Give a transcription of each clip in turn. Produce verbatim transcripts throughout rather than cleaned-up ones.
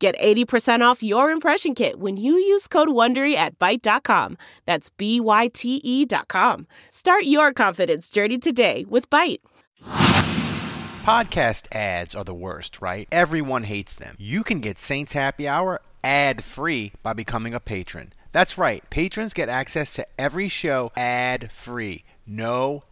Get eighty percent off your impression kit when you use code WONDERY at Byte dot com. That's B Y T E dot com. Start your confidence journey today with Byte. Podcast ads are the worst, right? Everyone hates them. You can get Saints Happy Hour ad-free by becoming a patron. That's right. Patrons get access to every show ad-free. No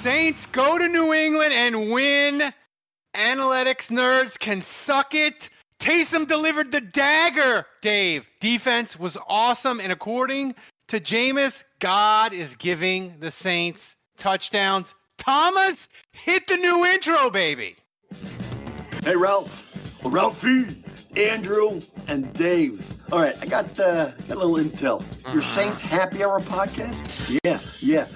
Saints go to New England and win. Analytics nerds can suck it. Taysom delivered the dagger, Dave. Defense was awesome, and according to Jameis, God is giving the Saints touchdowns. Thomas, hit the new intro, baby. Hey, Ralph, Ralphie, Andrew, and Dave. All right, I got, uh, got a little intel. Your Saints Happy Hour podcast? Yeah, yeah.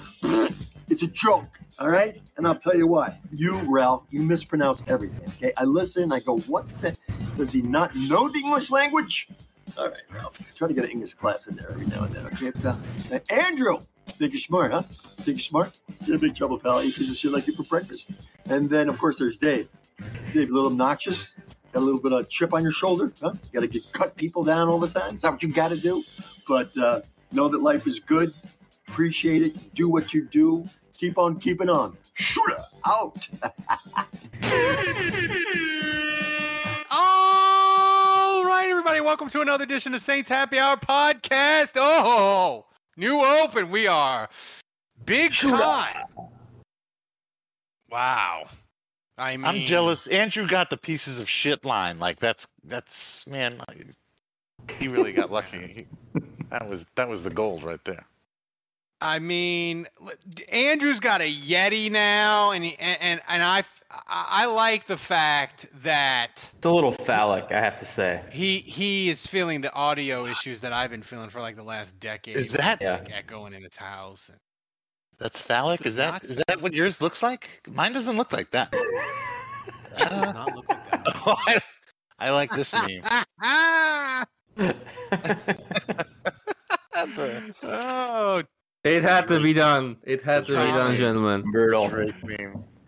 It's a joke, all right? And I'll tell you why. You, Ralph, you mispronounce everything, okay? I listen, I go, what the? Does he not know the English language? All right, Ralph, try to get an English class in there every now and then, okay, pal? Now, Andrew, think you're smart, huh? Think you're smart? You're in big trouble, pal. Eat pieces of shit like you for breakfast. And then, of course, there's Dave. Dave, a little obnoxious. Got a little bit of a chip on your shoulder, huh? You got to get cut people down all the time. Is that what you got to do? But uh, know that life is good. Appreciate it. Do what you do. Keep on keeping on. Shoot out. All right, everybody. Welcome to another edition of Saints Happy Hour podcast. Oh, new open. We are big time. Wow. I mean, I'm jealous. Andrew got the pieces of shit line. Like that's that's man, he really got lucky. He, that was that was the gold right there. I mean, Andrew's got a Yeti now, and he, and and I I like the fact that it's a little phallic, I have to say. He he is feeling the audio issues that I've been feeling for like the last decade. Is that like yeah. echoing in his house? And, that's phallic? Is that is that what yours looks like? Mine doesn't look like that. It does not look like that. Oh, I, I like this meme. Oh, it had to be done. It had to be done, gentlemen. Brutal.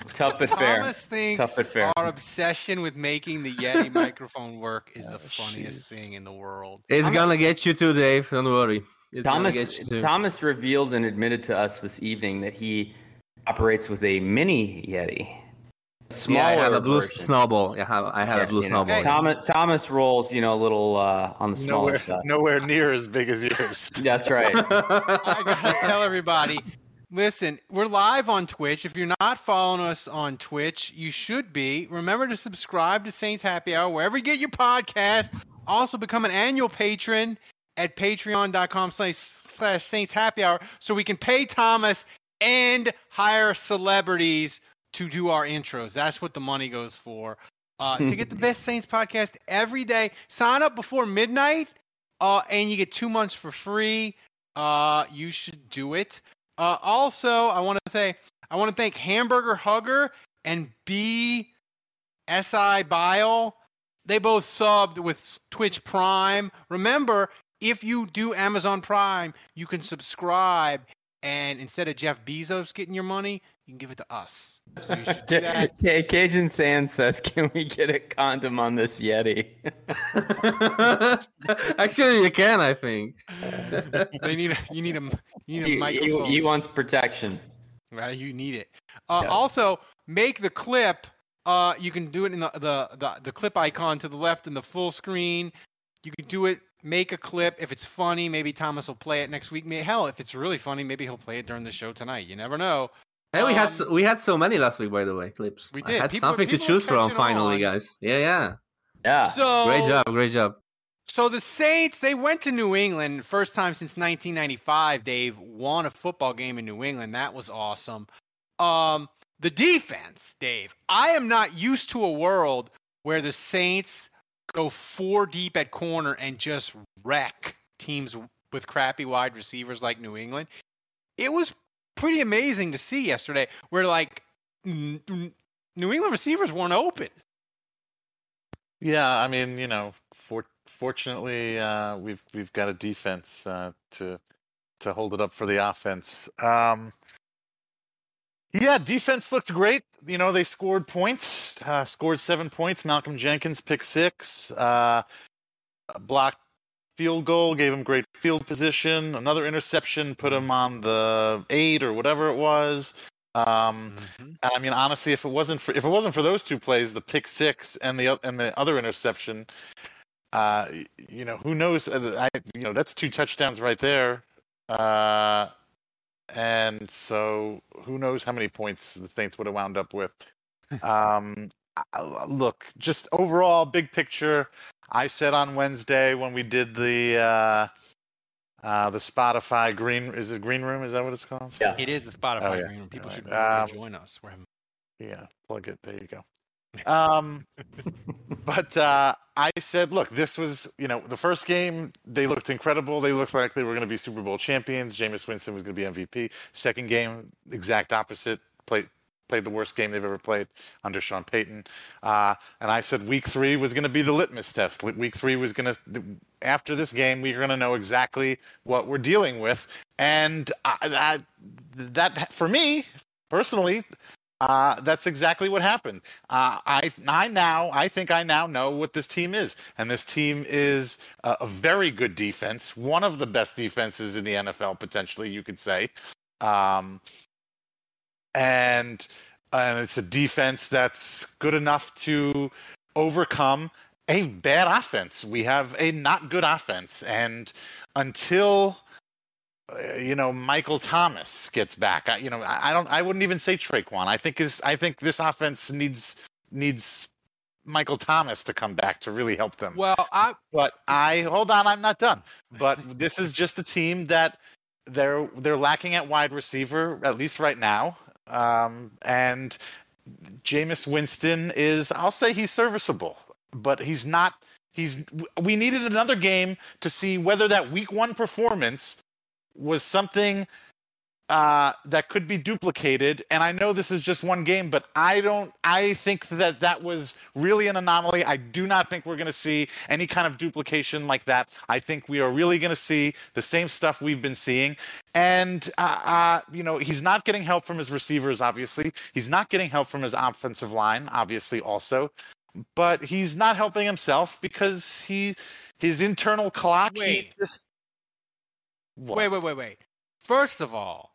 Tough but fair. Thomas thinks Tough but fair. Our obsession with making the Yeti microphone work is oh, the funniest geez. thing in the world. It's I'm gonna get you too, Dave. Don't worry. It's Thomas Thomas revealed and admitted to us this evening that he operates with a mini Yeti. Smaller yeah, I have a blue version. snowball. I have, I have yes, a blue you know. snowball. Hey. Thomas, Thomas rolls, you know, a little uh, on the smaller nowhere, side. Nowhere near as big as yours. That's right. I gotta tell everybody, listen, we're live on Twitch. If you're not following us on Twitch, you should be. Remember to subscribe to Saints Happy Hour wherever you get your podcast. Also become an annual patron at patreon.com slash slash Saints Happy Hour so we can pay Thomas and hire celebrities to do our intros. That's what the money goes for. Uh, to get the best Saints podcast every day, sign up before midnight uh, and you get two months for free. Uh, you should do it. Uh, also, I want to say, I want to thank Hamburger Hugger and B S I Bile. They both subbed with Twitch Prime. Remember, if you do Amazon Prime, you can subscribe, and instead of Jeff Bezos getting your money, you can give it to us. So you should do that. C- Cajun Sand says, can we get a condom on this Yeti? Actually, you can, I think. They need a, you need a, you need a he, microphone. He, he wants protection. Well, you need it. Uh, yeah. Also, make the clip. Uh, you can do it in the, the, the, the clip icon to the left in the full screen. You can do it make a clip. If it's funny, maybe Thomas will play it next week. Maybe, hell, if it's really funny, maybe he'll play it during the show tonight. You never know. Hey, um, we had so, we had so many last week, by the way, clips. We did. I had people, something people to choose from, finally, on. guys. Yeah, yeah. Yeah. So, great job, great job. So the Saints, they went to New England, first time since nineteen ninety-five, Dave, won a football game in New England. That was awesome. Um, the defense, Dave, I am not used to a world where the Saints go four deep at corner and just wreck teams with crappy wide receivers like New England. It was pretty amazing to see yesterday where, like, New England receivers weren't open. Yeah, I mean, you know, for, fortunately, uh, we've we've got a defense uh, to to hold it up for the offense. Um, yeah, defense looked great. You know, they scored points, uh, scored seven points. Malcolm Jenkins pick six, uh, blocked field goal, gave him great field position. Another interception put him on the eight or whatever it was. Um, mm-hmm. I mean, honestly, if it wasn't for if it wasn't for those two plays, the pick six and the and the other interception, uh, you know, who knows? I, you know, that's two touchdowns right there, uh, and so who knows how many points the Saints would have wound up with? um, look, just overall big picture. I said on Wednesday when we did the. Uh, Uh, the Spotify Green is it Green Room? Is that what it's called? Yeah, it is the Spotify oh, yeah. Green Room. People right. should um, join us. We're having... Yeah, plug it. There you go. Um, but uh, I said, look, this was you know the first game. They looked incredible. They looked like they were going to be Super Bowl champions. Jameis Winston was going to be M V P. Second game, exact opposite. Played played the worst game they've ever played under Sean Payton. Uh, and I said week three was going to be the litmus test. Week three was going to. After this game, we're going to know exactly what we're dealing with. And I, I, that, for me, personally, uh, that's exactly what happened. Uh, I, I now, I think I now know what this team is. And this team is a, a very good defense, one of the best defenses in the N F L, potentially, you could say. Um, and, and it's a defense that's good enough to overcome a bad offense. We have a not good offense. And until, uh, you know, Michael Thomas gets back, I, you know, I, I don't, I wouldn't even say Tre'Quan. I think is, I think this offense needs, needs Michael Thomas to come back to really help them. Well, I, but I, hold on, I'm not done, but this is just a team that they're, they're lacking at wide receiver, at least right now. Um, and Jameis Winston is, I'll say he's serviceable. But he's not, he's, we needed another game to see whether that week one performance was something uh, that could be duplicated. And I know this is just one game, but I don't, I think that that was really an anomaly. I do not think we're going to see any kind of duplication like that. I think we are really going to see the same stuff we've been seeing. And, uh, uh, you know, he's not getting help from his receivers, obviously. He's not getting help from his offensive line, obviously, also. But he's not helping himself because he, his internal clock. Wait, he just, wait, wait, wait, wait. First of all,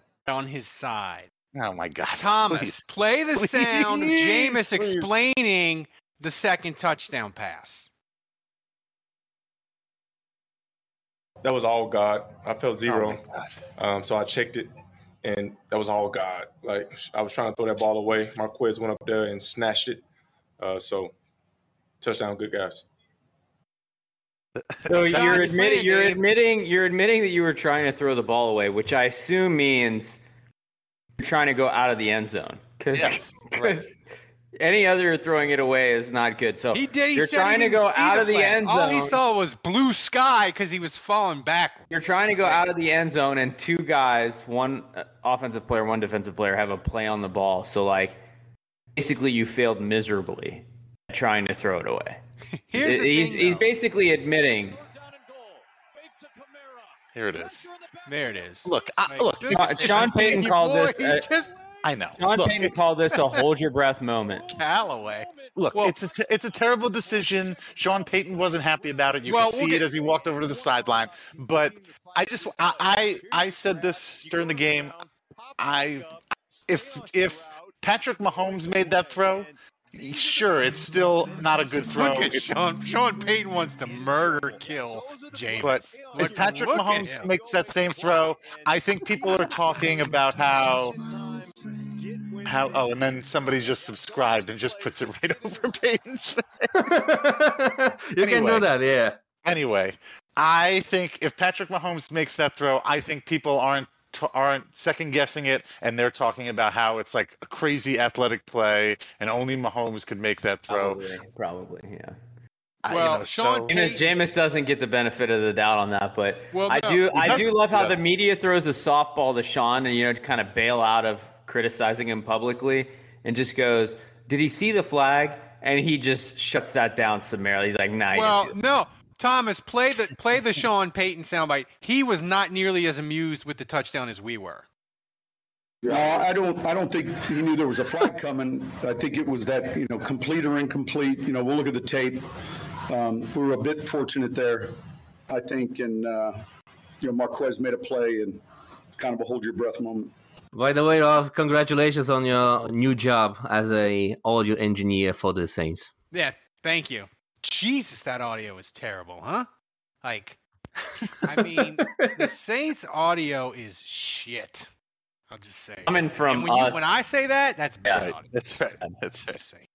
On his side. Oh, my God. Thomas, please. play the please. sound of Jameis please. explaining the second touchdown pass. That was all God. I felt zero. Oh um, so I checked it. And that was all God. Like, I was trying to throw that ball away. Marquez went up there and snatched it. Uh, so, touchdown, good guys. So you're admitting you're admitting you're admitting that you were trying to throw the ball away, which I assume means you're trying to go out of the end zone. Because yes, right. Any other throwing it away is not good. So he did. He you're said trying he to go out the of the end zone. All he saw was blue sky because he was falling backwards. You're trying to go out of the end zone, and two guys, one offensive player, one defensive player, have a play on the ball. So like, basically, you failed miserably at trying to throw it away. Here's he's, the thing, he's basically admitting. Here it is. There it is. Look, I, look. It's, it's Sean Payton called boy, this. A, just, I know. Sean look, Payton called this a hold your breath moment. Callaway. Look, well, it's a t- it's a terrible decision. Sean Payton wasn't happy about it. You well, can see we'll get, it as he walked over to the sideline. But I just I I, I said this during the game. I if if Patrick Mahomes made that throw. Sure, it's still not a good throw. Look at Sean, Sean Payton wants to murder kill Jameis. But look, if Patrick Mahomes makes that same throw, I think people are talking about how, how. Oh, and then somebody just subscribed and just puts it right over Payton's face. You anyway, can do that, yeah. Anyway, I think if Patrick Mahomes makes that throw, I think people aren't aren't second guessing it, and they're talking about how it's like a crazy athletic play and only Mahomes could make that throw. Probably, probably, yeah. I, well, you know, Sean so, Payton, Jameis doesn't get the benefit of the doubt on that, but well, I no, do I do love how yeah. the media throws a softball to Sean and, you know, to kind of bail out of criticizing him publicly and just goes, did he see the flag? And he just shuts that down summarily. He's like, nah, well, he no. Thomas, play the play the Sean Payton soundbite. He was not nearly as amused with the touchdown as we were. No, I don't. I don't think he knew there was a flag coming. I think it was that, you know, complete or incomplete. You know, we'll look at the tape. Um, we were a bit fortunate there, I think, and uh, you know, Marquez made a play and kind of a hold your breath moment. By the way, Ralph, congratulations on your new job as a audio engineer for the Saints. Yeah, thank you. Jesus, that audio is terrible, huh? Like, I mean, the Saints' audio is shit. I'll just say. Coming from when us. You, when I say that, that's bad yeah, audio. That's right. That's right.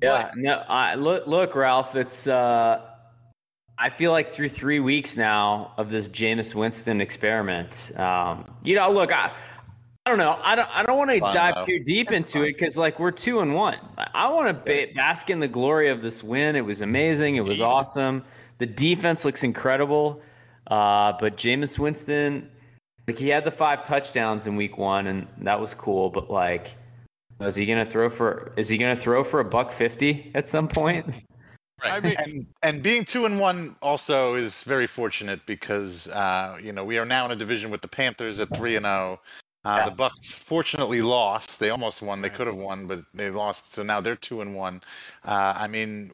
Yeah. What? No. I, look, look, Ralph. It's. Uh, I feel like through three weeks now of this Jameis Winston experiment. Um, you know, look, I. I don't know. I don't. I don't want to dive though. too deep into it because, like, we're two and one. I want to ba- bask in the glory of this win. It was amazing. It was Damn. awesome. The defense looks incredible. Uh, but Jameis Winston, like, he had the five touchdowns in week one, and that was cool. But like, is he gonna throw for? Is he gonna throw for a buck fifty at some point? Right. I mean, and, and being two and one also is very fortunate because uh, you know, we are now in a division with the Panthers at three and zero. Uh, yeah. The Bucks fortunately lost. They almost won. They could have won, but they lost. So now they're two and one. Uh, I mean,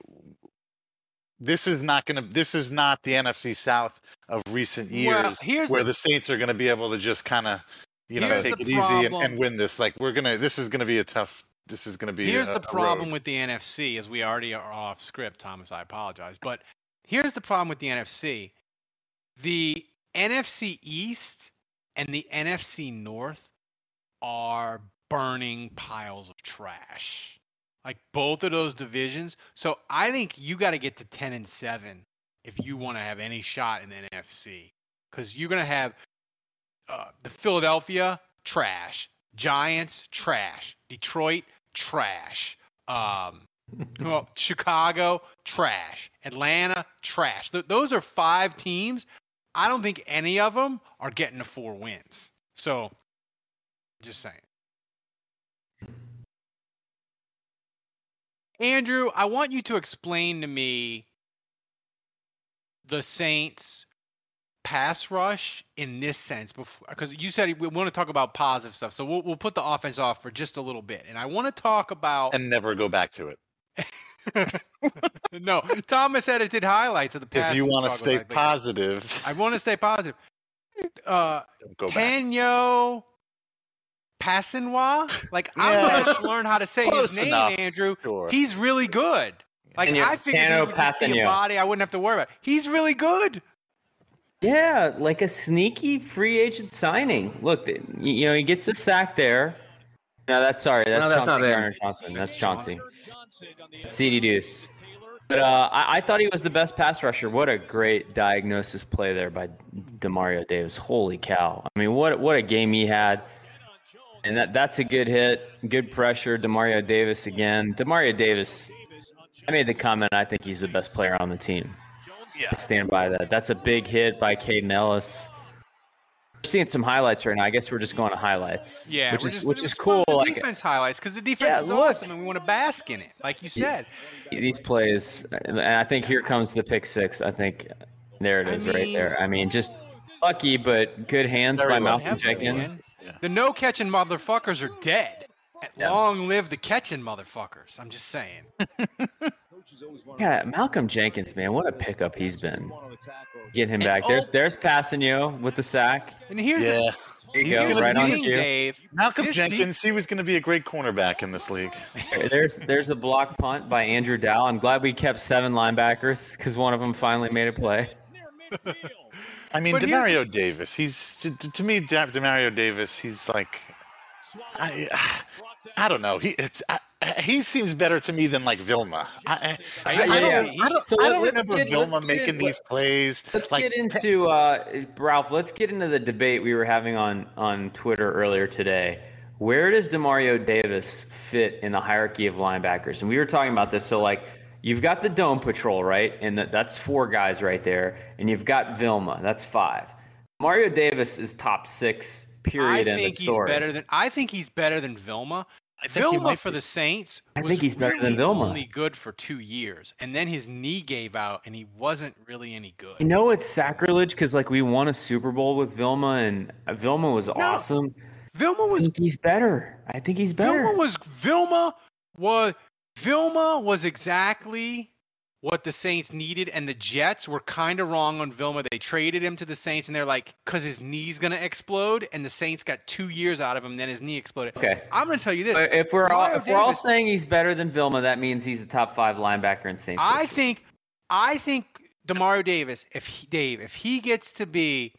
this is not going to. This is not the N F C South of recent years, well, where the, the Saints are going to be able to just kind of, you know, take it easy and, and win this. Like we're gonna. This is going to be a tough. This is going to be. Here's a, the problem with the N F C, as we already are off script, Thomas. I apologize, but here's the problem with the N F C. The N F C East and the N F C North are burning piles of trash. Like both of those divisions. So I think you got to get to ten and seven if you want to have any shot in the N F C. Because you're going to have uh, the Philadelphia, trash. Giants, trash. Detroit, trash. Um, well, Chicago, trash. Atlanta, trash. Th- those are five teams. I don't think any of them are getting to four wins. So, just saying. Andrew, I want you to explain to me the Saints' pass rush in this sense, before, because you said we want to talk about positive stuff. So we'll we'll put the offense off for just a little bit, and I want to talk about and never go back to it. No, Thomas edited highlights of the past. If you want to stay positive, I want to stay positive. Uh, Tanoh Kpassagnon, like yeah. I'm going to learn how to say Close his name, enough. Andrew. Sure. He's really good. Like Tanoh, I figured Tanoh, he would just see a body, I wouldn't have to worry about it. He's really good. Yeah, like a sneaky free agent signing. Look, you know, he gets the sack there. No, that's sorry. That's, no, that's Chauncey not Garner Johnson. That's Chauncey. Chauncey. That's CeeDee Deuce. But uh, I, I thought he was the best pass rusher. What a great diagnosis play there by Demario Davis. Holy cow. I mean, what what a game he had. And that that's a good hit. Good pressure. Demario Davis again. Demario Davis, I made the comment, I think he's the best player on the team. Yeah. I stand by that. That's a big hit by Caden Ellis. We're seeing some highlights right now. I guess we're just going to highlights. Yeah, which is just, which is cool. Like, defense highlights, because the defense yeah, is look, awesome, and we want to bask in it, like you said. These plays, and I think here comes the pick six. I think there it is, I mean, right there. I mean, just lucky, but good hands by Malcolm Jenkins. Yeah. The no catching motherfuckers are dead. Yeah. Long live the catching motherfuckers. I'm just saying. Yeah, Malcolm Jenkins, man, what a pickup he's been. Get him and back. There's there's Kpassagnon with the sack. And here's yeah. There you go, right on to Dave. Malcolm Jenkins, he was going to be a great cornerback in this league. There's there's a block punt by Andrew Dowell. I'm glad we kept seven linebackers because one of them finally made a play. I mean, Demario Davis, he's to, to me, Demario Davis, he's like, I, I don't know. He it's. I, He seems better to me than like Vilma. I, I, I, I don't, I don't, so I don't remember get, Vilma making in, these plays. Let's like, get into uh, Ralph. Let's get into the debate we were having on, on Twitter earlier today. Where does Demario Davis fit in the hierarchy of linebackers? And we were talking about this. So like, you've got the Dome Patrol, right? And that, that's four guys right there. And you've got Vilma. That's five. Demario Davis is top six. Period. I think he's story. better than. I think he's better than Vilma. I think Vilma for the Saints I was think he's better really than Vilma. only good for two years, and then his knee gave out, and he wasn't really any good. You know, it's sacrilege because, like, we won a Super Bowl with Vilma, and Vilma was no, awesome. Vilma was. I think he's better. I think he's better. Vilma was. Vilma was. Vilma was exactly what the Saints needed, and the Jets were kind of wrong on Vilma. They traded him to the Saints, and they're like, because his knee's going to explode, and the Saints got two years out of him, then his knee exploded. Okay. I'm going to tell you this. If we're all, if we're all saying he's better than Vilma, that means he's a top five linebacker in Saints. I think I think Demario Davis, if he, Dave, if he gets to be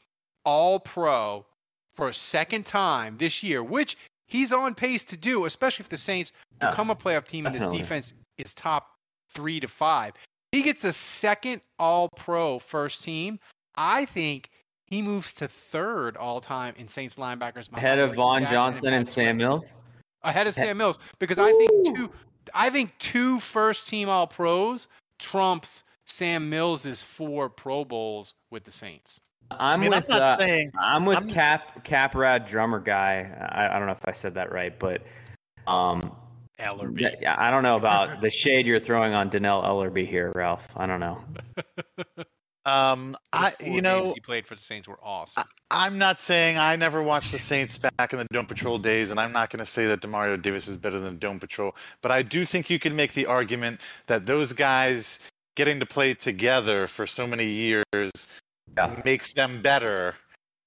all pro for a second time this year, which he's on pace to do, especially if the Saints become a playoff team and this defense is top three to five. He gets a second all-pro first team. I think he moves to third all-time in Saints linebackers. Ahead of Vaughn Jackson Johnson and, and Sam Mills? Ahead of Sam Mills. Because Ooh. I think two I think two first-team all-pros trumps Sam Mills' four Pro Bowls with the Saints. I'm I mean, with I'm, uh, saying, I'm with I'm... Cap Caprad Drummer Guy. I, I don't know if I said that right, but um, Ellerby. Yeah, I don't know about the shade you're throwing on Donnell Ellerby here, Ralph. I don't know. um, I you know he played for the Saints were awesome. I, I'm not saying I never watched the Saints back in the Dome Patrol days, and I'm not going to say that Demario Davis is better than Dome Patrol, but I do think you can make the argument that those guys getting to play together for so many years yeah. makes them better.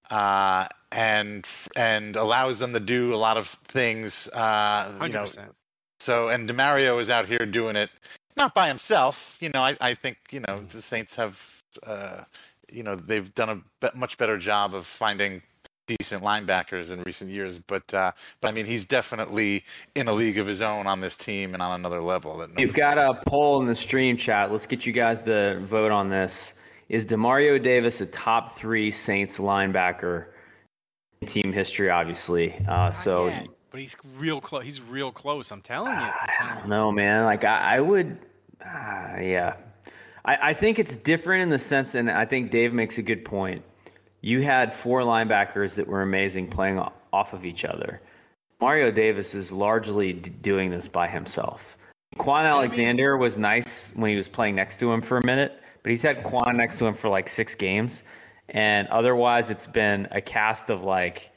Uh, and and allows them to do a lot of things. Uh, you know. one hundred percent. So, and Demario is out here doing it, not by himself. You know, I, I think, you know, the Saints have, uh, you know, they've done a much better job of finding decent linebackers in recent years. But, uh, but I mean, he's definitely in a league of his own on this team and on another level. That You've got knows. a poll in the stream chat. Let's get you guys to vote on this. Is Demario Davis a top three Saints linebacker in team history, obviously? Uh, so... Yet. But he's real close. He's real close. I'm telling you. I'm telling I don't know, man. Like I, I would, uh, yeah. I, I think it's different in the sense, and I think Dave makes a good point. You had four linebackers that were amazing playing off of each other. Mario Davis is largely d- doing this by himself. Quan Alexander was nice when he was playing next to him for a minute, but he's had Quan next to him for like six games, and otherwise it's been a cast of like.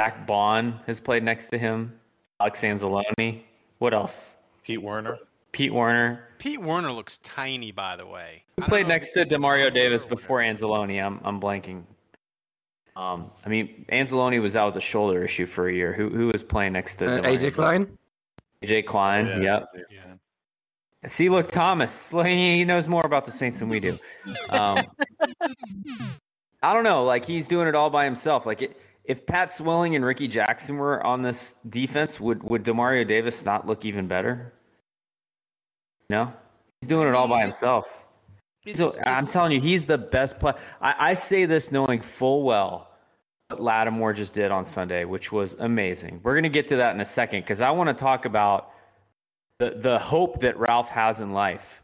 Zach Bond has played next to him. Alex Anzalone. What else? Pete Werner. Pete Werner. Pete Werner looks tiny, by the way. Who played next to Demario Davis before Anzalone? I'm I'm blanking. Um, I mean, Anzalone was out with a shoulder issue for a year. Who who was playing next to uh, A J Klein? A J Klein. Yeah, yep. Yeah. See, look, Thomas. He knows more about the Saints than we do. Um, I don't know. Like he's doing it all by himself. Like it. If Pat Swilling and Ricky Jackson were on this defense, would, would Demario Davis not look even better? know? He's doing it all by himself. It's, so it's, I'm telling you, he's the best player. I say this knowing full well what Lattimore just did on Sunday, which was amazing. We're going to get to that in a second because I want to talk about the, the hope that Ralph has in life.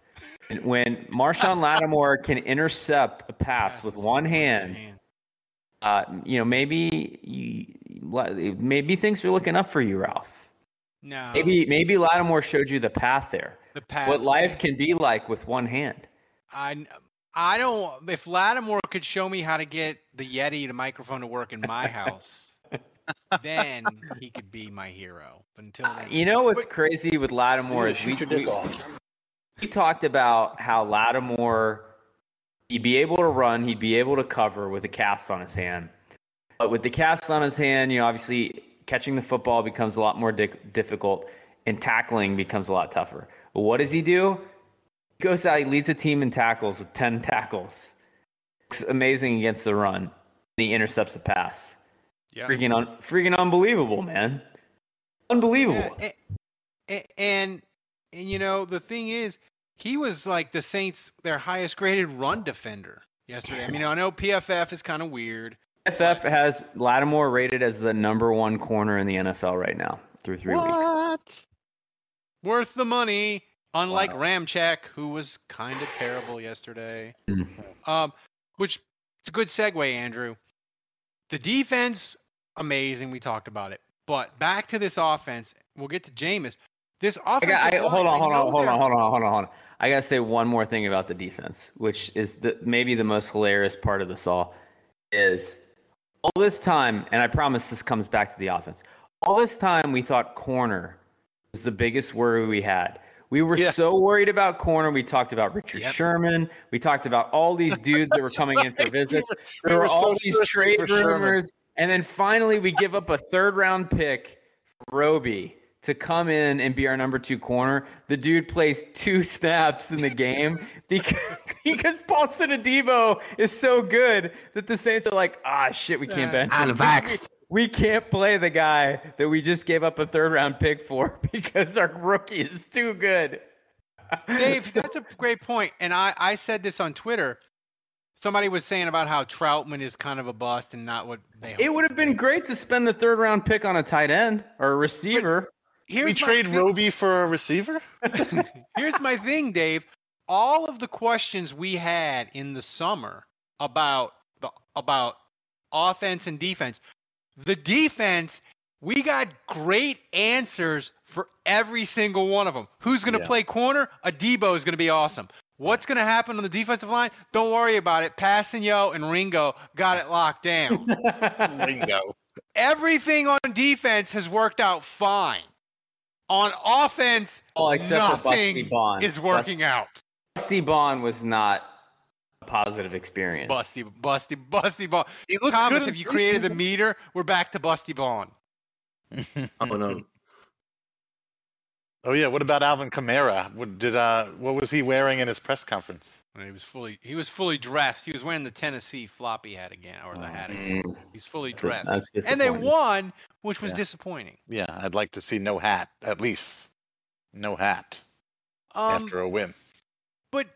And when Marshawn Lattimore can intercept a pass with one hand, uh, you know, maybe you, maybe things are looking up for you, Ralph. No. Maybe maybe Lattimore showed you the path there. The path. What life can be like with one hand. I, I don't. If Lattimore could show me how to get the Yeti, the microphone, to work in my house, then he could be my hero. But until uh, then, you know what's but, crazy with Lattimore is we, we, we talked about how Lattimore, he'd be able to run, he'd be able to cover with a cast on his hand. But with the cast on his hand, you know, obviously catching the football becomes a lot more di- difficult, and tackling becomes a lot tougher. But what does he do? Goes out, he leads a team in tackles with ten tackles. Looks amazing against the run. And he intercepts the pass. Yeah. Freaking un- freaking unbelievable, man. Unbelievable. Yeah, and, and, and, you know, the thing is, he was like the Saints, their highest graded run defender yesterday. I mean, I know P F F is kind of weird. P F F has Lattimore rated as the number one corner in the N F L right now through three what? weeks. What? Worth the money. Unlike wow. Ramchak, who was kind of terrible yesterday. Um, which, it's a good segue, Andrew. The defense, amazing. We talked about it. But back to this offense. We'll get to Jameis. This offense. Hold on, hold on, hold on, hold on, hold on, hold on. I got to say one more thing about the defense, which is the, maybe the most hilarious part of this all, is all this time, and I promise this comes back to the offense, all this time we thought corner was the biggest worry we had. We were yeah. so worried about corner. We talked about Richard yep. Sherman. We talked about all these dudes that were coming right. in for visits. There we were, were all so these trade rumors. Sherman. And then finally, we give up a third-round pick for Roby to come in and be our number two corner. The dude plays two snaps in the game because, because Paulson Adebo is so good that the Saints are like, ah, shit, we can't bench him. Uh, vaxxed. We can't play the guy that we just gave up a third-round pick for because our rookie is too good. Dave, that's a great point. And I, I said this on Twitter. Somebody was saying about how Troutman is kind of a bust and not what they It would have been great to spend the third-round pick on a tight end or a receiver. Here's we trade thing. Roby for a receiver? Here's my thing, Dave. All of the questions we had in the summer about the about offense and defense – the defense, we got great answers for every single one of them. Who's going to yeah. play corner? Adebo is going to be awesome. What's going to happen on the defensive line? Don't worry about it. Passigno and Ringo got it locked down. Ringo. Everything on defense has worked out fine. On offense, oh, nothing Bond. is working Busty, out. Busty Bond was not positive experience. Busty, busty, busty Bond. Thomas, have you created the meter? We're back to Busty Bond. Oh no. Oh yeah. What about Alvin Kamara? What did uh? What was he wearing in his press conference? He was fully. He was fully dressed. He was wearing the Tennessee floppy hat again, or the hat again. He's fully dressed, that's, that's and they won, which was yeah. disappointing. Yeah, I'd like to see no hat at least. No hat um, after a win. But.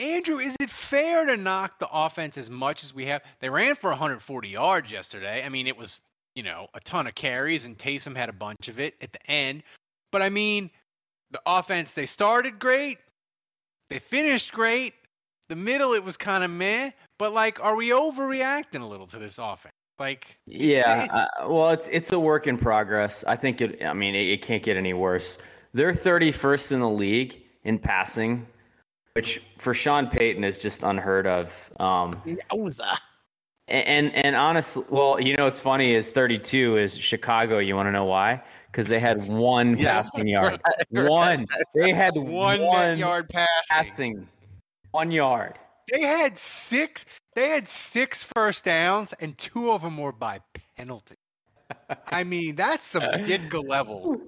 Andrew, is it fair to knock the offense as much as we have? They ran for one hundred forty yards yesterday. I mean, it was, you know, a ton of carries, and Taysom had a bunch of it at the end. But, I mean, the offense, they started great. They finished great. The middle, it was kind of meh. But, like, are we overreacting a little to this offense? Like, yeah, uh, well, it's it's a work in progress. I think it, I mean, it, it can't get any worse. They're thirty-first in the league in passing, which for Sean Payton is just unheard of. Um, and, and honestly, well, you know, what's funny is thirty-two is Chicago. You want to know why? Because they had one yes, passing yard. Right, one. Right. They had one, one yard passing. passing. One yard. They had six. They had six first downs, and two of them were by penalty. I mean, that's some Ditka level.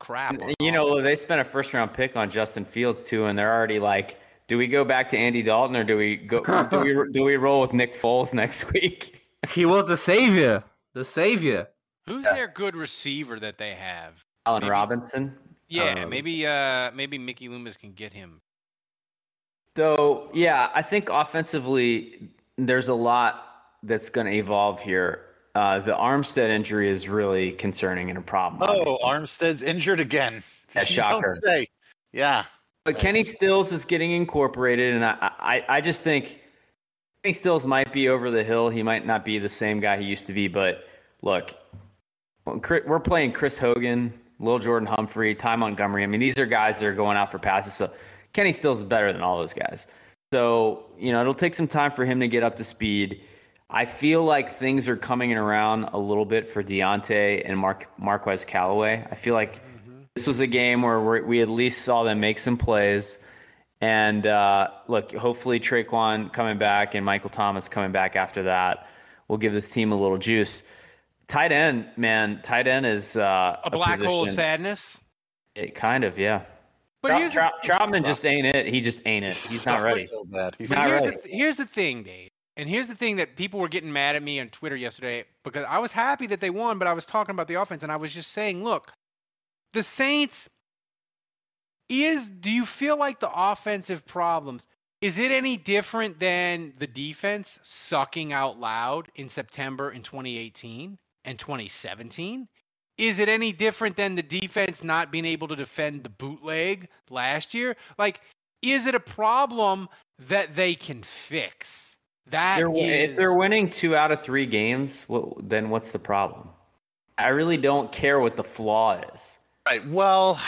Crap. You know, they spent a first-round pick on Justin Fields too, and they're already like, "Do we go back to Andy Dalton, or do we go? do we do we roll with Nick Foles next week?" He was the savior, the savior. Who's yeah. their good receiver that they have? Allen Maybe. Robinson. Yeah, um, maybe uh, maybe Mickey Loomis can get him. So, yeah, I think offensively there's a lot that's going to evolve here. Uh, the Armstead injury is really concerning and a problem. Oh, obviously. Armstead's injured again. Yeah, shocker. Don't say. Yeah. But Kenny Stills is getting incorporated, and I, I, I just think Kenny Stills might be over the hill. He might not be the same guy he used to be, but look, we're playing Chris Hogan, Lil Jordan Humphrey, Ty Montgomery. I mean, these are guys that are going out for passes, so Kenny Stills is better than all those guys. So, you know, it'll take some time for him to get up to speed. I feel like things are coming around a little bit for Deonte and Mark, Marquez Callaway. I feel like mm-hmm. this was a game where we're, we at least saw them make some plays. And uh, look, hopefully Tre'Quan coming back and Michael Thomas coming back after that will give this team a little juice. Tight end, man. Tight end is uh, a black a hole of sadness. It kind of, yeah. But Trout, here's Trout, Troutman just ain't it. He just ain't it. He's not ready. So bad. He's not here's, ready. The, here's the thing, Dave. And here's the thing that people were getting mad at me on Twitter yesterday because I was happy that they won, but I was talking about the offense and I was just saying, look, the Saints is, do you feel like the offensive problems, is it any different than the defense sucking out loud in September in twenty eighteen and twenty seventeen? Is it any different than the defense not being able to defend the bootleg last year? Like, is it a problem that they can fix? That they're, is... If they're winning two out of three games, well, then what's the problem? I really don't care what the flaw is. Right. Well,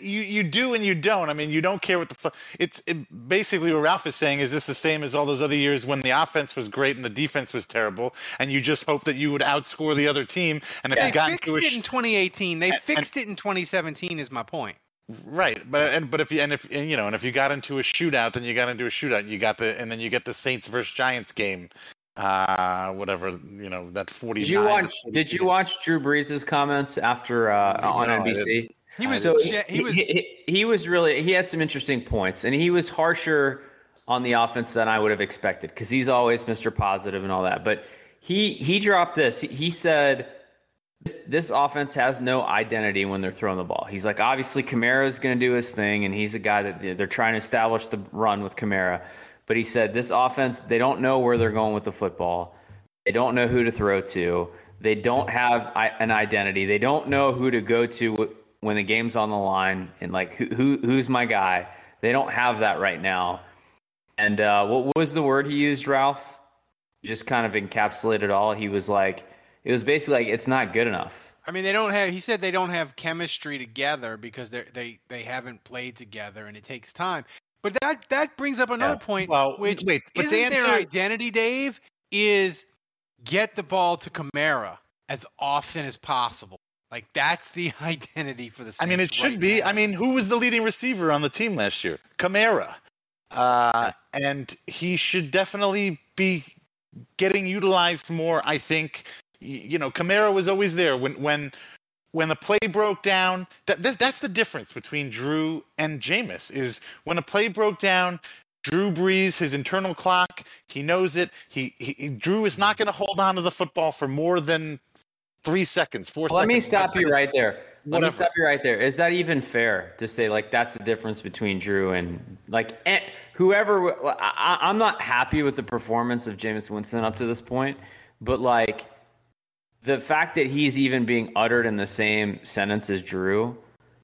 you, you do and you don't. I mean, you don't care what the flaw it's it, basically what Ralph is saying is this the same as all those other years when the offense was great and the defense was terrible, and you just hope that you would outscore the other team. And if yeah, you got into a... They fixed it in twenty eighteen. They and, fixed it in twenty seventeen is my point. Right, but and but if you and if and, you know and if you got into a shootout, then you got into a shootout. And you got the and then you get the Saints versus Giants game, uh, whatever you know that forty. Did you watch? Did you watch Drew Brees' comments after uh, on no, N B C? He was so he, he was he, he, he was really he had some interesting points, and he was harsher on the offense than I would have expected because he's always Mister Positive and all that. But he he dropped this. He said. This offense has no identity when they're throwing the ball. He's like, obviously, Kamara's going to do his thing, and he's a guy that they're trying to establish the run with Kamara. But he said this offense, they don't know where they're going with the football. They don't know who to throw to. They don't have an identity. They don't know who to go to when the game's on the line and, like, who, who who's my guy? They don't have that right now. And uh, what was the word he used, Ralph? Just kind of encapsulated all. He was like, it was basically like it's not good enough. I mean, they don't have. He said they don't have chemistry together because they they they haven't played together, and it takes time. But that that brings up another yeah. point, well, which wait, but isn't answer- their identity, Dave, is get the ball to Kamara as often as possible. Like that's the identity for the Saints. I mean, it should right be. Now. I mean, who was the leading receiver on the team last year? Kamara, uh, and he should definitely be getting utilized more. I think. You know, Kamara was always there when when when the play broke down. That this, that's the difference between Drew and Jameis is when a play broke down. Drew Brees, his internal clock, he knows it. He, he Drew is not going to hold on to the football for more than three seconds, four well, seconds. Let me stop you right there. Let Whatever. me stop you right there. Is that even fair to say like that's the difference between Drew and like and whoever? I, I'm not happy with the performance of Jameis Winston up to this point, but like. The fact that he's even being uttered in the same sentence as Drew,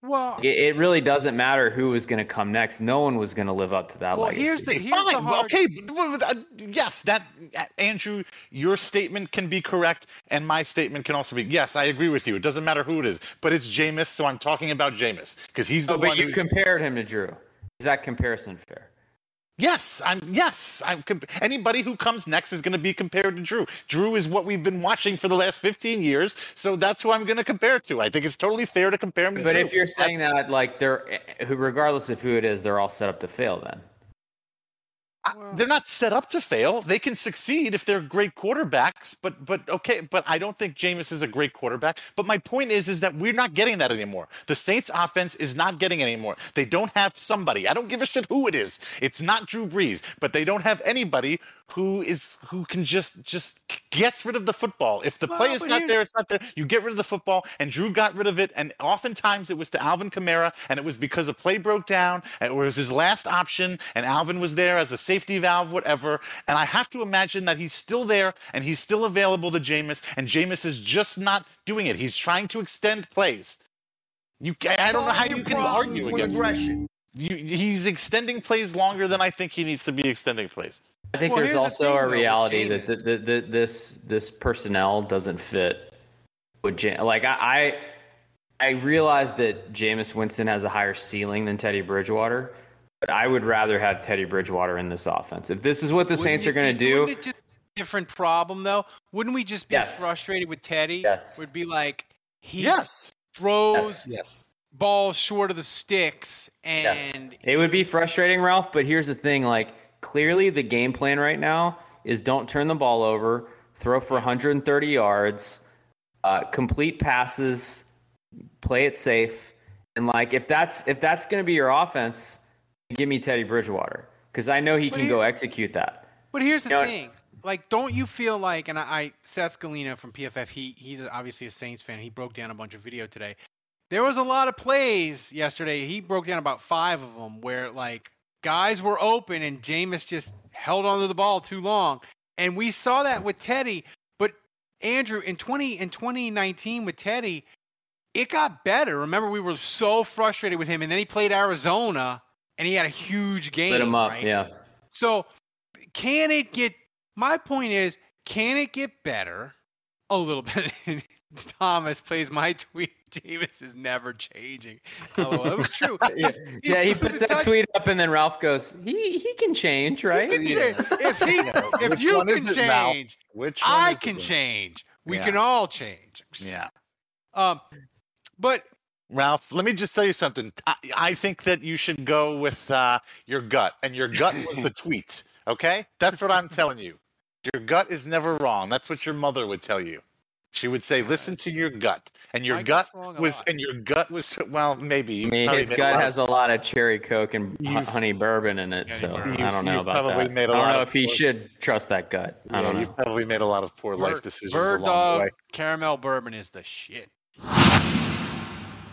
well, it, it really doesn't matter who was going to come next. No one was going to live up to that. Well, legacy. here's the here's Fine. the hard... okay. Yes, that Andrew, your statement can be correct, and my statement can also be yes. I agree with you. It doesn't matter who it is, but it's Jameis, so I'm talking about Jameis because he's the oh, one. But you who's... compared him to Drew. Is that comparison fair? Yes, I'm. Yes, I'm. Comp- anybody who comes next is going to be compared to Drew. Drew is what we've been watching for the last fifteen years, so that's who I'm going to compare to. I think it's totally fair to compare him to but Drew. But if you're saying I, that, like, they're regardless of who it is, they're all set up to fail. Then Well, I, they're not set up to fail. They can succeed if they're great quarterbacks, but but okay, but I don't think Jameis is a great quarterback. But my point is, is that we're not getting that anymore. The Saints offense is not getting it anymore. They don't have somebody. I don't give a shit who it is. It's not Drew Brees, but they don't have anybody who is who can just just gets rid of the football. If the well, play is not there, it's not there. You get rid of the football, and Drew got rid of it, and oftentimes it was to Alvin Kamara, and it was because a play broke down, and it was his last option, and Alvin was there as a safety valve, whatever, and I have to imagine that he's still there and he's still available to Jameis, and Jameis is just not doing it. He's trying to extend plays. You, I don't know how you can argue against aggression. You, he's extending plays longer than I think he needs to be extending plays. I think well, there's also the thing, a reality though, that the, the, the, this this personnel doesn't fit with Jam- like I, I I realize that Jameis Winston has a higher ceiling than Teddy Bridgewater. But I would rather have Teddy Bridgewater in this offense. If this is what the Saints are going to do. Wouldn't it just be a different problem, though? Wouldn't we just be yes. frustrated with Teddy? Yes. Would be like, he yes. throws yes. balls short of the sticks. And yes. It would be frustrating, Ralph. But here's the thing. Like, clearly the game plan right now is don't turn the ball over, throw for one hundred thirty yards, uh, complete passes, play it safe. And, like, if that's if that's going to be your offense, give me Teddy Bridgewater, because I know he but can here, go execute that. But here's the you know, thing. Like, don't you feel like, and I, I Seth Galena from P F F, he he's obviously a Saints fan. He broke down a bunch of video today. There was a lot of plays yesterday. He broke down about five of them where, like, guys were open and Jameis just held onto the ball too long. And we saw that with Teddy. But, Andrew, in twenty in twenty nineteen with Teddy, it got better. Remember, we were so frustrated with him, and then he played Arizona. And he had a huge game, lit him up, right? Yeah. So can it get – my point is, can it get better a little bit? Thomas plays my tweet, Jameis is never changing. Oh, that was true. yeah. yeah, he puts that tweet up, and then Ralph goes, he he can change, right? He can change. If, he, if you can change, Which one I can change. We yeah. can all change. Yeah. Um, But – Ralph, let me just tell you something. I, I think that you should go with uh, your gut, and your gut was the tweet, okay? That's what I'm telling you. Your gut is never wrong. That's what your mother would tell you. She would say, listen to your gut. And your My gut was, and your gut was, well, maybe. I mean, his gut has of, a lot of cherry Coke and honey bourbon in it, so I don't know about that. Made a I don't lot know if he poor, should trust that gut. I yeah, don't know. You've probably made a lot of poor Bird, life decisions Bird along dog, the way. Caramel bourbon is the shit.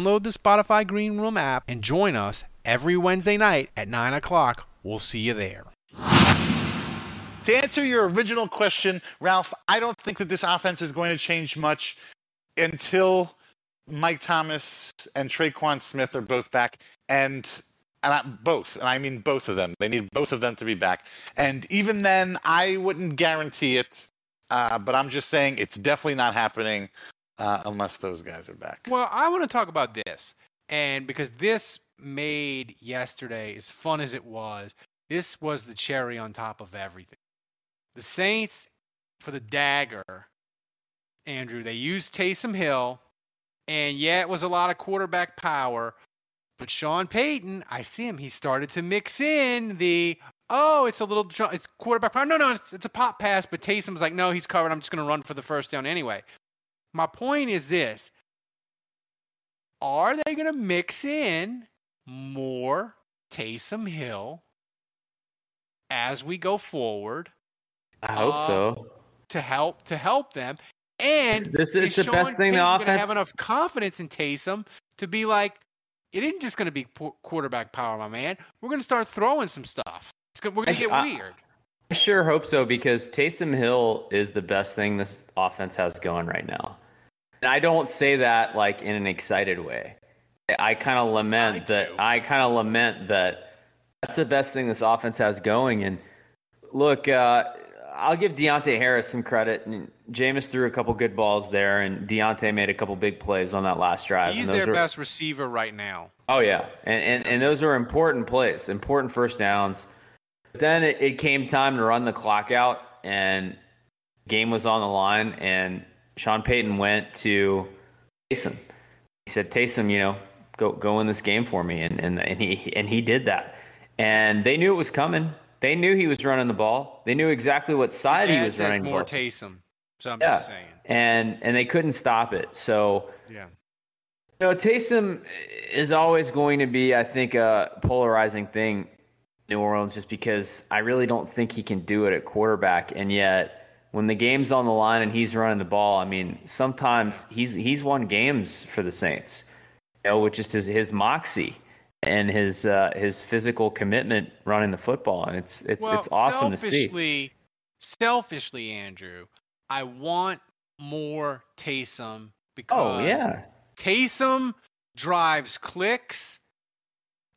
Download the Spotify Green Room app and join us every Wednesday night at nine o'clock. We'll see you there. To answer your original question, Ralph, I don't think that this offense is going to change much until Mike Thomas and Tre'Quan Smith are both back. And... And I, both, and I mean both of them. They need both of them to be back. And even then, I wouldn't guarantee it. Uh, but I'm just saying it's definitely not happening. Uh, unless those guys are back. Well, I want to talk about this. And because this made yesterday, as fun as it was, this was the cherry on top of everything. The Saints, for the dagger, Andrew, they used Taysom Hill. And yeah, it was a lot of quarterback power. But Sean Payton, I see him. He started to mix in the, oh, it's a little it's quarterback power. No, no, it's, it's a pop pass. But Taysom's like, no, he's covered. I'm just going to run for the first down anyway. My point is this. Are they going to mix in more Taysom Hill as we go forward? I hope uh, so. To help to help them. And this is the best thing the offense. Going to have enough confidence in Taysom to be like, it isn't just going to be quarterback power, my man. We're going to start throwing some stuff. It's gonna, we're going to get I, weird. I sure hope so, because Taysom Hill is the best thing this offense has going right now. And I don't say that like in an excited way. I kind of lament I that I kind of lament that that's the best thing this offense has going. And Look, uh, I'll give Deonte Harris some credit. And Jameis threw a couple good balls there, and Deonte made a couple big plays on that last drive. He's their were, best receiver right now. Oh, yeah. And, and, and those were important plays, important first downs. But then it, it came time to run the clock out, and game was on the line, and Sean Payton went to Taysom. He said, Taysom, you know, go go in this game for me, and, and, and he and he did that. And they knew it was coming. They knew he was running the ball. They knew exactly what side Dad he was running the ball. That's more Taysom, so I'm yeah. just saying. And and they couldn't stop it. So yeah, you know, Taysom is always going to be, I think, a polarizing thing in New Orleans, just because I really don't think he can do it at quarterback. And yet, when the game's on the line and he's running the ball, I mean, sometimes he's he's won games for the Saints, you know, with just his, his moxie and his uh, his physical commitment running the football, and it's it's well, it's awesome to see. Selfishly, Andrew, I want more Taysom because oh, yeah. Taysom drives clicks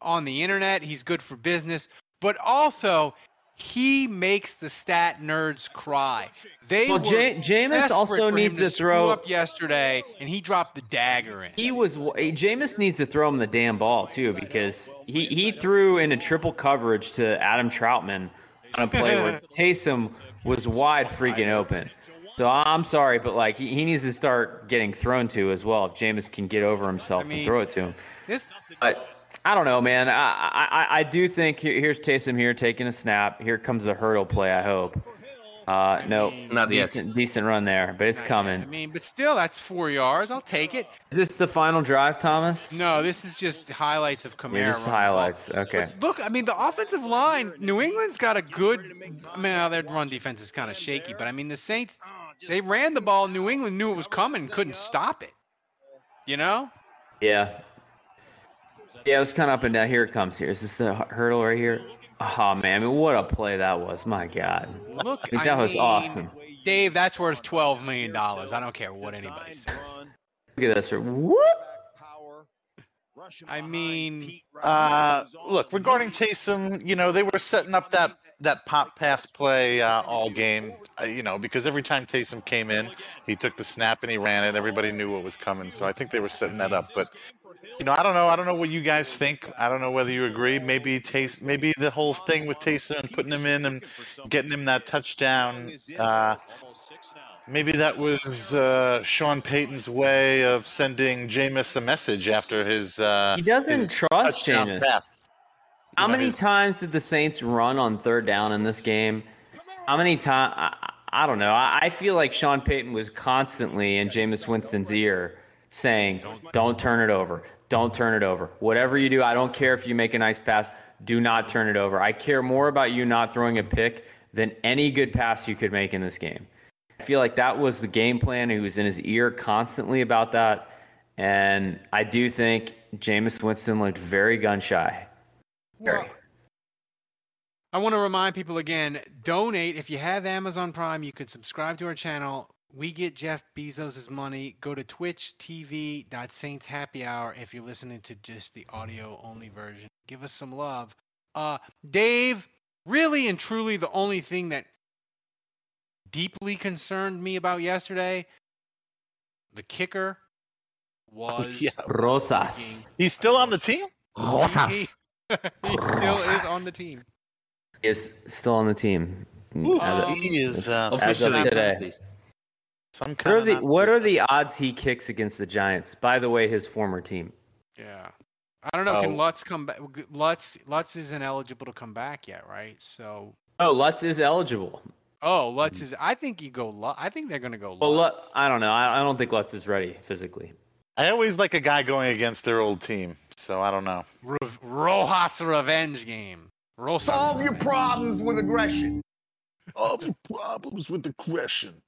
on the internet. He's good for business, but also he makes the stat nerds cry. They well, J- Jameis also needs to, to throw up yesterday, and he dropped the dagger in. He was Jameis needs to throw him the damn ball too, because he, he threw in a triple coverage to Adam Troutman on a play where Taysom was wide freaking open. So I'm sorry, but like he, he needs to start getting thrown to as well. If Jameis can get over himself I mean, and throw it to him, this. But, I don't know, man. I, I, I do think here, here's Taysom here taking a snap. Here comes the hurdle play, I hope. Uh, no, not decent, decent run there, but it's coming. I mean, but still, that's four yards. I'll take it. Is this the final drive, Thomas? No, this is just highlights of Kamara. Yeah, just highlights, okay. But look, I mean, the offensive line, New England's got a good – I mean, their run defense is kind of shaky, but, I mean, the Saints, they ran the ball. New England knew it was coming, couldn't stop it, you know? Yeah. Yeah, it was kind of up and down. Here it comes. Here, is this the hurdle right here? Oh man, I mean, what a play that was! My God, look, I mean, that I was mean, awesome. Dave, that's worth twelve million dollars. I don't care what anybody says. Look at this. Whoop! I mean, uh, look. Regarding Taysom, you know, they were setting up that that pop pass play uh, all game. Uh, you know, because every time Taysom came in, he took the snap and he ran it. Everybody knew what was coming, so I think they were setting that up, but. You know, I don't know. I don't know what you guys think. I don't know whether you agree. Maybe Tays- Maybe the whole thing with Taysom and putting him in and getting him that touchdown. Uh, maybe that was uh, Sean Payton's way of sending Jameis a message after his. Uh, he doesn't his trust Jameis. Pass. How know, many his- times did the Saints run on third down in this game? How many times? I-, I don't know. I-, I feel like Sean Payton was constantly in Jameis Winston's ear, saying, don't turn it over. Don't turn it over. Whatever you do, I don't care if you make a nice pass. Do not turn it over. I care more about you not throwing a pick than any good pass you could make in this game. I feel like that was the game plan. He was in his ear constantly about that. And I do think Jameis Winston looked very gun-shy. Very. Well, I want to remind people again, donate. If you have Amazon Prime, you could subscribe to our channel. We get Jeff Bezos' money. Go to twitch dot t v slash saints happy hour if you're listening to just the audio-only version. Give us some love. Uh, Dave, really and truly the only thing that deeply concerned me about yesterday, the kicker was... Yeah. Rosas. He's still on the team? Rosas. He, he still Rosas. is on the team. He is still on the team. Ooh, as um, he is uh, officially today. Some kind what are, the, of what are the odds he kicks against the Giants? By the way, his former team. Yeah, I don't know. Oh. Can Lutz come back? Lutz Lutz isn't eligible to come back yet, right? So. Oh, Lutz is eligible. Oh, Lutz is. I think you go. Lutz. I think they're going to go. Lutz. Well, Lutz, I don't know. I, I don't think Lutz is ready physically. I always like a guy going against their old team, so I don't know. Re- Rojas revenge game. Rojas Solve revenge. your problems with aggression. Solve your problems with aggression.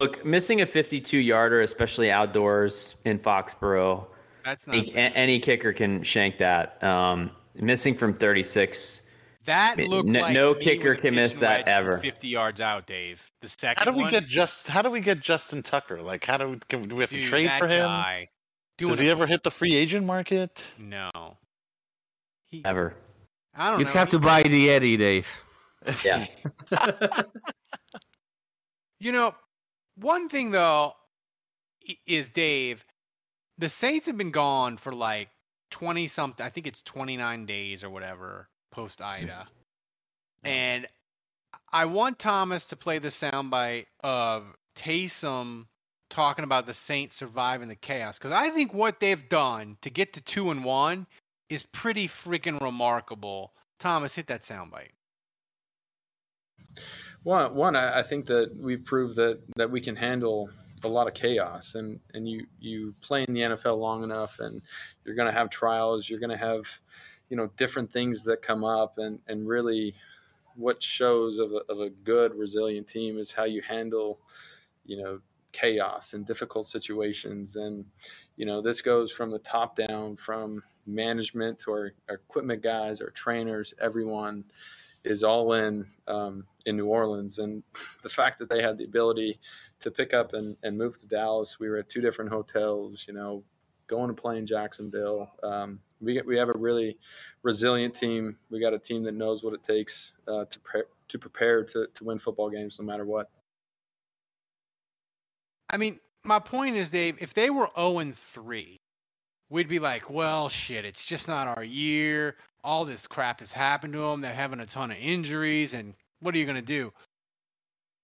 Look, missing a fifty-two yarder, especially outdoors in Foxborough, that's not any, any kicker can shank that. Um, missing from thirty-six, that looked n- like no kicker can miss that ever. fifty yards out, Dave. The second. How do we one? get just? How do we get Justin Tucker? Like, how do we? Can, do we have Dude, to trade for him? Does he ever hit the free agent market? No. He, ever. I don't. You'd know. You'd have to buy the Eddie, Dave. Yeah. You know, one thing, though, is, Dave, the Saints have been gone for like twenty-something. I think it's twenty-nine days or whatever post-Ida. And I want Thomas to play the soundbite of Taysom talking about the Saints surviving the chaos. Because I think what they've done to get to two and one is pretty freaking remarkable. Thomas, hit that soundbite. One, one, I think that we've proved that, that we can handle a lot of chaos. And, and you, you play in the N F L long enough and you're going to have trials. You're going to have, you know, different things that come up. And, and really what shows of a, of a good, resilient team is how you handle, you know, chaos and difficult situations. And, you know, this goes from the top down, from management to our, our equipment guys, our trainers, everyone is all in um, in New Orleans. And the fact that they had the ability to pick up and, and move to Dallas, we were at two different hotels, you know, going to play in Jacksonville. Um, we get, we have a really resilient team. We got a team that knows what it takes uh, to pre- to prepare to, to win football games no matter what. I mean, my point is, Dave, if they were oh and three, we'd be like, well, shit, it's just not our year. All this crap has happened to them. They're having a ton of injuries, and what are you going to do?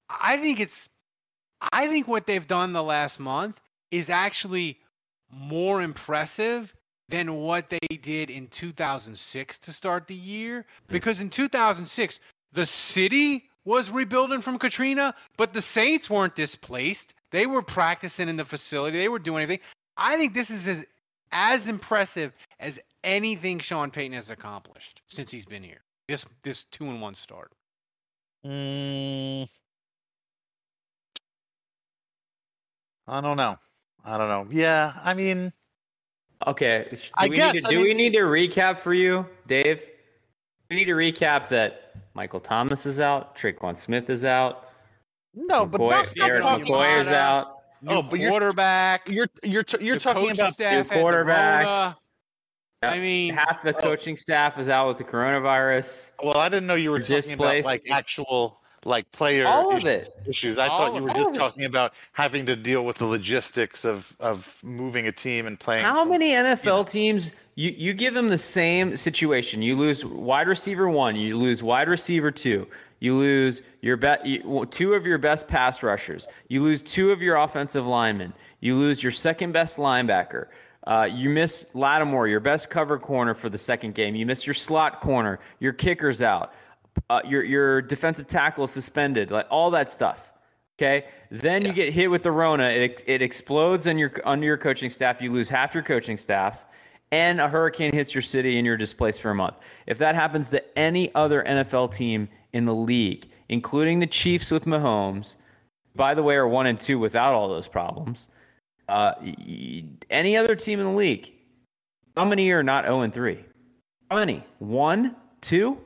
I think it's – I think what they've done the last month is actually more impressive than what they did in two thousand six to start the year, because in two thousand six, the city was rebuilding from Katrina, but the Saints weren't displaced. They were practicing in the facility. They were doing everything. I think this is as, as impressive as anything Sean Payton has accomplished since he's been here. This this two and one start. Mm, I don't know. I don't know. Yeah, I mean, okay. Do I we guess, need to, I do mean, we need to recap for you, Dave? We need to recap that Michael Thomas is out, Tre'Quan Smith is out. No, McCoy, but that's not talking McCoy is out. Oh, quarterback. You're you're you're, you're talking about staff your quarterback. Yep. I mean, half the coaching oh. staff is out with the coronavirus. Well, I didn't know you were displaced. Talking about like actual like player all of it. issues. I all thought you were just talking about having to deal with the logistics of of moving a team and playing. How from, many N F L you know. teams? You you give them the same situation. You lose wide receiver one. You lose wide receiver two. You lose your be- two of your best pass rushers. You lose two of your offensive linemen. You lose your second best linebacker. Uh, you miss Lattimore, your best cover corner for the second game. You miss your slot corner. Your kicker's out. Uh, your your defensive tackle is suspended. Like all that stuff. Okay. Then yes. you get hit with the Rona. It it explodes on your under your coaching staff. You lose half your coaching staff. And a hurricane hits your city and you're displaced for a month. If that happens to any other N F L team in the league, including the Chiefs with Mahomes, by the way, are one and two without all those problems. Uh, any other team in the league, how many are not zero and three? How many? One, two?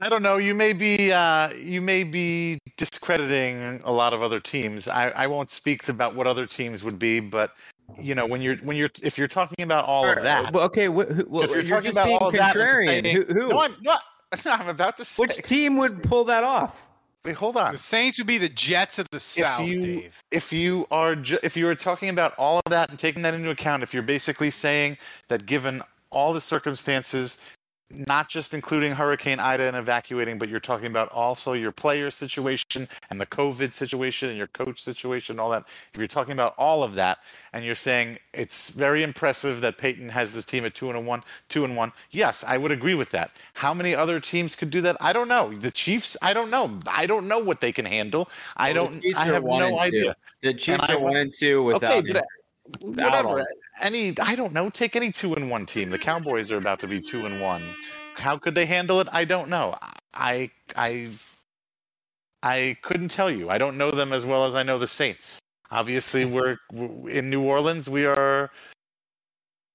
I don't know. You may be uh, you may be discrediting a lot of other teams. I, I won't speak about what other teams would be, but. You know, when you're when you're if you're talking about all of that, okay. Well, if you're, you're talking about all of that, saying, who, who? No, I'm not. No, I'm about to say. Which team would pull that off? Wait, hold on. The Saints would be the Jets of the South. If you, Dave. If you are ju- if you are talking about all of that and taking that into account, if you're basically saying that given all the circumstances, not just including Hurricane Ida and evacuating, but you're talking about also your player situation and the COVID situation and your coach situation and all that. If you're talking about all of that and you're saying it's very impressive that Peyton has this team at two and one, two and one, yes, I would agree with that. How many other teams could do that? I don't know. The Chiefs, I don't know. I don't know what they can handle. I well, don't. I have no idea. The Chiefs are one and two without. Okay, whatever, any I don't know. Take any two and one team. The Cowboys are about to be two and one. How could they handle it? I don't know. I I I couldn't tell you. I don't know them as well as I know the Saints. Obviously, we're, we're in New Orleans. We are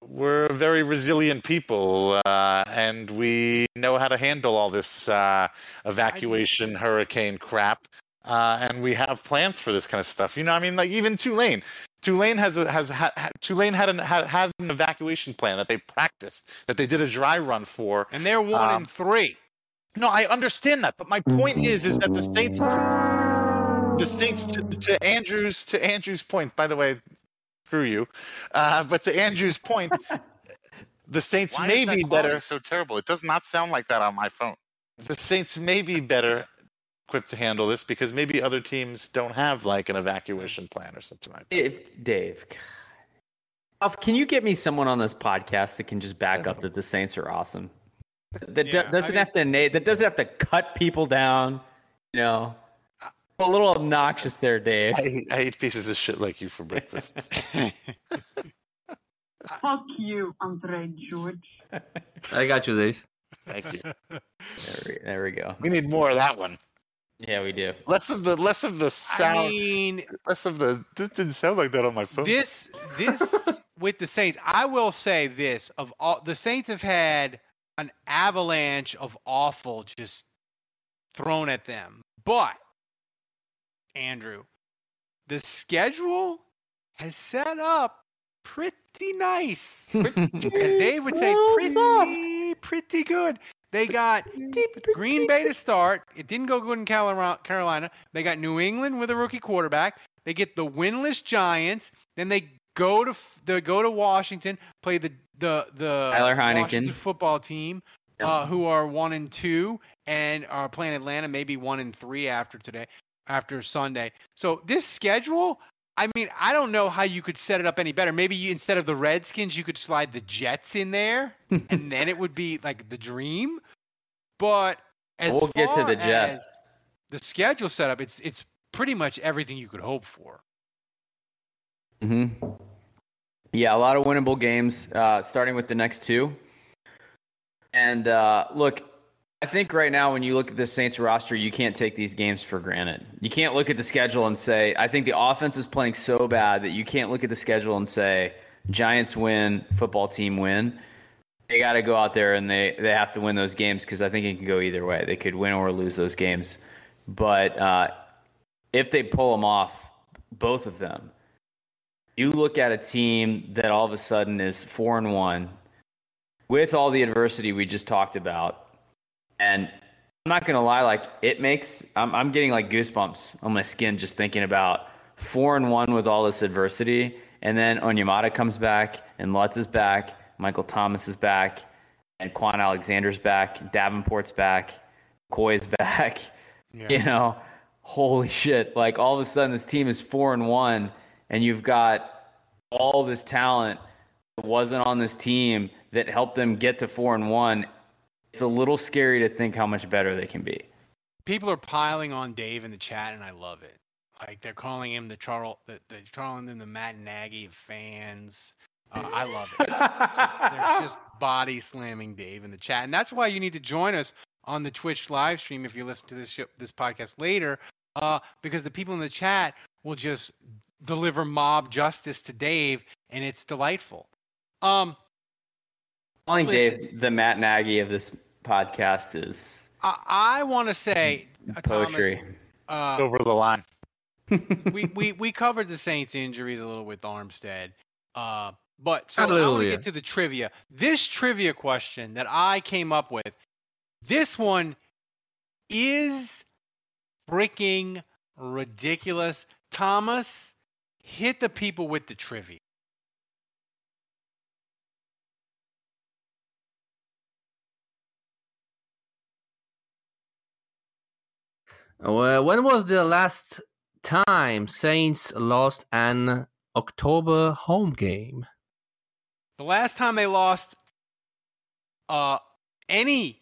we're very resilient people, uh, and we know how to handle all this uh, evacuation, just... hurricane crap. Uh, and we have plans for this kind of stuff. You know, I mean, like even Tulane. Tulane has a, has ha, Tulane had an had, had an evacuation plan that they practiced, that they did a dry run for, and they're one um, and three. No, I understand that, but my point is, is that the Saints, the Saints, to, to Andrew's, to Andrew's point. By the way, screw you, uh, but to Andrew's point, the Saints Why may is that be better. So terrible. It does not sound like that on my phone. The Saints may be better equipped to handle this because maybe other teams don't have like an evacuation plan or something like that. Dave, Dave, Alf, can you get me someone on this podcast that can just back up that the Saints are awesome? That yeah, doesn't I mean, have to na- that doesn't have to cut people down, you know. A little obnoxious there, Dave. I, I eat pieces of shit like you for breakfast. Fuck you, Andre George. I got you, Dave. Thank you. There we, there we go. We need more of that one. Yeah, we do. Less of the less of the sound. I mean, less of the. This didn't sound like that on my phone. This this with the Saints. I will say this: of all the Saints have had an avalanche of awful just thrown at them. But, Andrew, the schedule has set up pretty nice. Pretty, as Dave would say, pretty, pretty good. They got Green Bay to start. It didn't go good in Carolina. They got New England with a rookie quarterback. They get the winless Giants. Then they go to they go to Washington, play the the the Tyler Heineken Washington football team, yeah. uh, who are one and two and are playing Atlanta, maybe one and three after today, after Sunday. So this schedule, I mean, I don't know how you could set it up any better. Maybe you, instead of the Redskins, you could slide the Jets in there, and then it would be like the dream. But as we'll far get to the Jets, as the schedule setup, it's it's pretty much everything you could hope for. Mm-hmm. Yeah, a lot of winnable games, uh, starting with the next two. And uh, look, I think right now when you look at the Saints roster, you can't take these games for granted. You can't look at the schedule and say, I think the offense is playing so bad that you can't look at the schedule and say, Giants win, football team win. They got to go out there and they, they have to win those games because I think it can go either way. They could win or lose those games. But uh, if they pull them off, both of them, you look at a team that all of a sudden is four and one with all the adversity we just talked about. And I'm not going to lie, like it makes, I'm, I'm getting like goosebumps on my skin just thinking about four and one with all this adversity. And then Onyemata comes back and Lutz is back. Michael Thomas is back and Quan Alexander's back. Davenport's back. McCoy's back. Yeah. You know, holy shit. Like all of a sudden this team is four and one. And you've got all this talent that wasn't on this team that helped them get to four and one. It's a little scary to think how much better they can be. People are piling on Dave in the chat, and I love it. Like they're calling him the Charles, the, they're calling him the Matt Nagy of fans. Uh, I love it. Just, they're just body slamming Dave in the chat, and that's why you need to join us on the Twitch live stream if you listen to this show, this podcast later, uh, because the people in the chat will just deliver mob justice to Dave, and it's delightful. Um, I think Dave, the Matt Nagy of this podcast, is. I, I want to say poetry uh, over the line. we, we we covered the Saints' injuries a little with Armstead, uh, but so Hallelujah. I want to get to the trivia. This trivia question that I came up with, this one is freaking ridiculous. Thomas, hit the people with the trivia. Well, when was the last time Saints lost an October home game? The last time they lost uh, any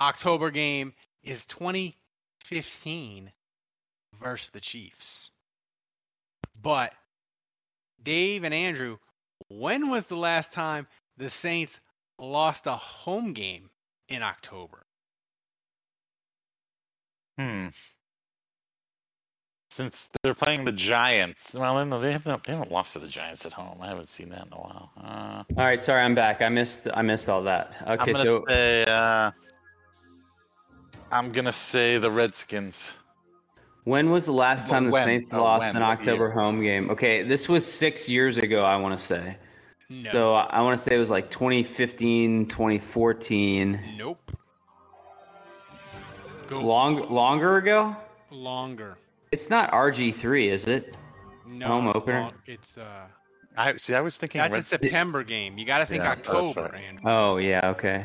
October game is twenty fifteen versus the Chiefs. But, Dave and Andrew, when was the last time the Saints lost a home game in October? Hmm. Since they're playing the Giants. Well, no, they haven't, they haven't lost to the Giants at home. I haven't seen that in a while. Uh, all right, sorry, I'm back. I missed I missed all that. Okay, I'm gonna so... say, uh, I'm going to say the Redskins. When was the last time when, the Saints oh, lost when, an October year? home game? Okay, this was six years ago, I want to say. No. So I want to say it was like twenty fifteen, twenty fourteen. Nope. Go. Long, longer ago? Longer. It's not R G three, is it? No, home it's opener. Not. It's uh. I see. I was thinking that's Red a September it's... game. You got to think yeah, October. Andrew. Oh yeah. Okay.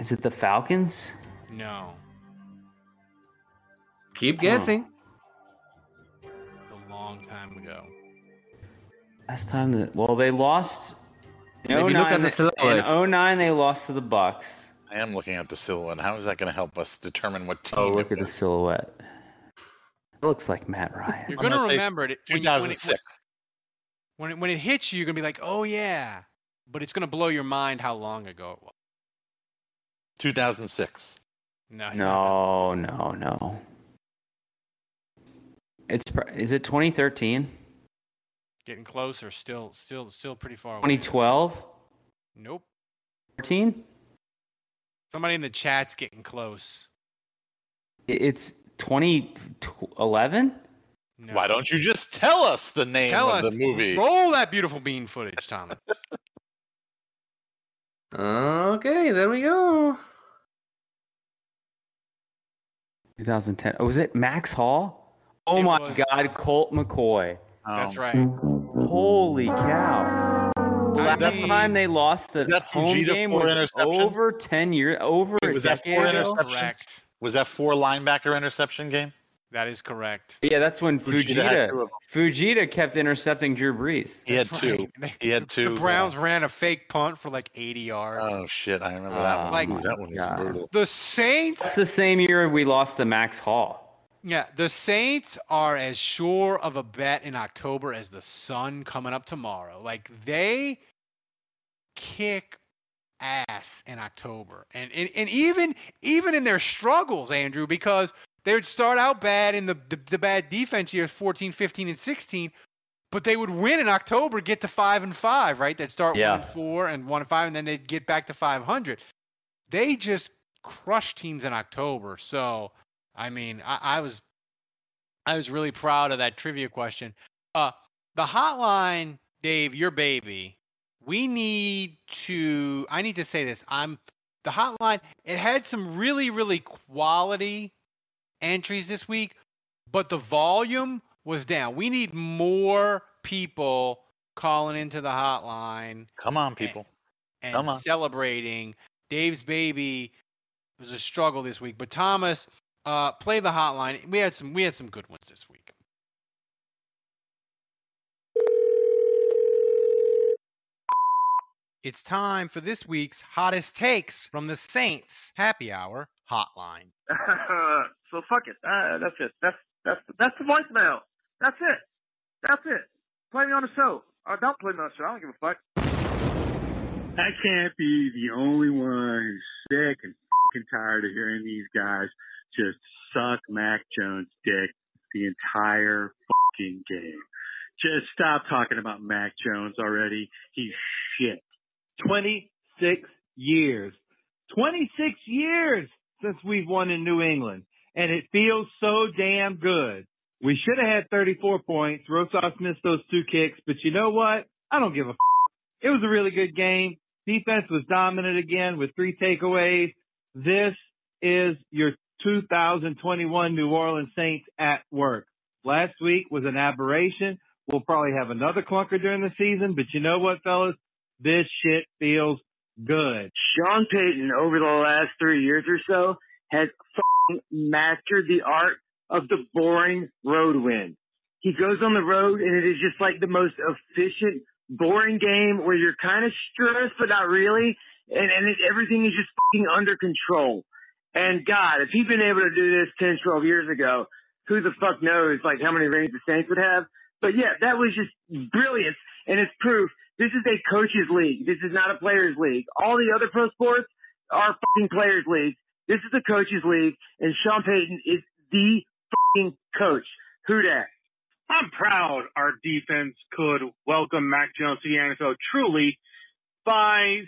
Is it the Falcons? No. Keep guessing. Oh. It's a long time ago. Last time that well, they lost. In oh nine, they lost to the Bucks. I am looking at the silhouette. How is that going to help us determine what team? Oh, look at was? The silhouette. It looks like Matt Ryan. You're going to remember it. two thousand six. When it, when it hits you, you're going to be like, oh, yeah. But it's going to blow your mind how long ago it was. two thousand six. No, no, no, no. It's Is it twenty thirteen? Getting closer. Still, still, still pretty far away. twenty twelve? Nope. fourteen? Somebody in the chat's getting close. It's twenty eleven? No. Why don't you just tell us the name tell of us, the movie? Roll that beautiful bean footage, Thomas. Okay, there we go. twenty ten. Oh, was it Max Hall? Oh, it my was. God, Colt McCoy. Oh. That's right. Holy cow. Last mean, time they lost the home game was over ten years, over Wait, was a decade that four ago? Interceptions? Correct. Was that four linebacker interception game? That is correct. Yeah, that's when Fujita Fujita, Fujita kept intercepting Drew Brees. He had that's two. Right. He had two. The Browns yeah. ran a fake punt for like eighty yards. Oh shit, I remember that uh, one. Like, that one was God. Brutal. The Saints. That's the same year we lost to Max Hall. Yeah, the Saints are as sure of a bet in October as the sun coming up tomorrow. Like they kick ass in October, and and, and even even in their struggles, Andrew, because. They would start out bad in the, the, the bad defense years, fourteen, fifteen, and sixteen, but they would win in October, get to five and five, right? They'd start yeah. one and four and one and five, and then they'd get back to five hundred. They just crushed teams in October. So, I mean, I, I was, I was really proud of that trivia question. Uh, the hotline, Dave, your baby. We need to. I need to say this. I'm the hotline. It had some really, really quality entries this week, but the volume was down. We need more people calling into the hotline. Come on, people. And, and Come on. Celebrating. Dave's baby was a struggle this week, but Thomas, uh, play the hotline. We had some, we had some good ones this week. It's time for this week's hottest takes from the Saints Happy Hour hotline. So fuck it. Uh, that's it. That's that's that's the voicemail. That's it. That's it. Play me on the show. Or don't play me on the show. I don't give a fuck. I can't be the only one who's sick and fucking tired of hearing these guys just suck Mac Jones' dick the entire fucking game. Just stop talking about Mac Jones already. He's shit. twenty-six years. twenty-six years since we've won in New England. And it feels so damn good. We should have had thirty-four points. Rosas missed those two kicks. But you know what? I don't give a f***. It was a really good game. Defense was dominant again with three takeaways. This is your two thousand twenty-one New Orleans Saints at work. Last week was an aberration. We'll probably have another clunker during the season. But you know what, fellas? This shit feels good. Sean Payton, over the last three years or so, has f***ing mastered the art of the boring road win. He goes on the road, and it is just like the most efficient, boring game where you're kind of stressed, but not really, and, and it, everything is just f***ing under control. And, God, if he'd been able to do this ten, twelve years ago, who the fuck knows, like, how many rings the Saints would have. But, yeah, that was just brilliant, and it's proof. This is a coach's league. This is not a player's league. All the other pro sports are fucking players' leagues. This is a coach's league, and Sean Payton is the fucking coach. Who dat? I'm proud our defense could welcome Mac Jones to the N F L truly by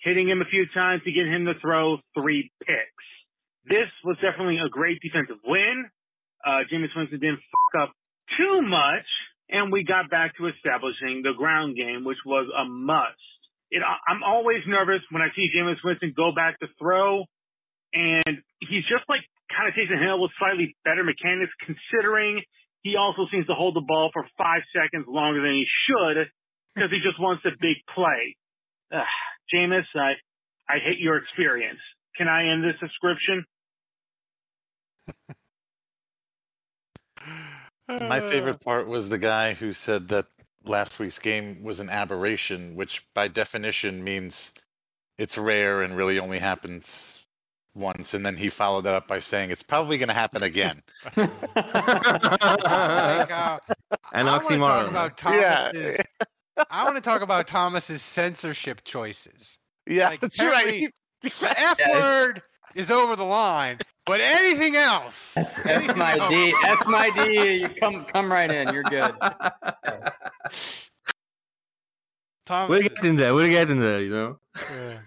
hitting him a few times to get him to throw three picks. This was definitely a great defensive win. Uh, Jameis Winston didn't fuck up too much. And we got back to establishing the ground game, which was a must. It, I'm always nervous when I see Jameis Winston go back to throw. And he's just like kind of Taysom Hill with slightly better mechanics, considering he also seems to hold the ball for five seconds longer than he should because he just wants a big play. Ugh, Jameis, I, I hate your experience. Can I end this subscription? My favorite part was the guy who said that last week's game was an aberration, which by definition means it's rare and really only happens once. And then he followed that up by saying, it's probably going to happen again. like, uh, and I oxymoron. Want to talk about Thomas's, yeah. I want to talk about Thomas's censorship choices. Yeah, like, that's right. The F word is over the line. But anything else? That's, anything that's my D. That's my D. You come, come right in. You're good. Thomas, we'll get in there. We'll get in there. You know,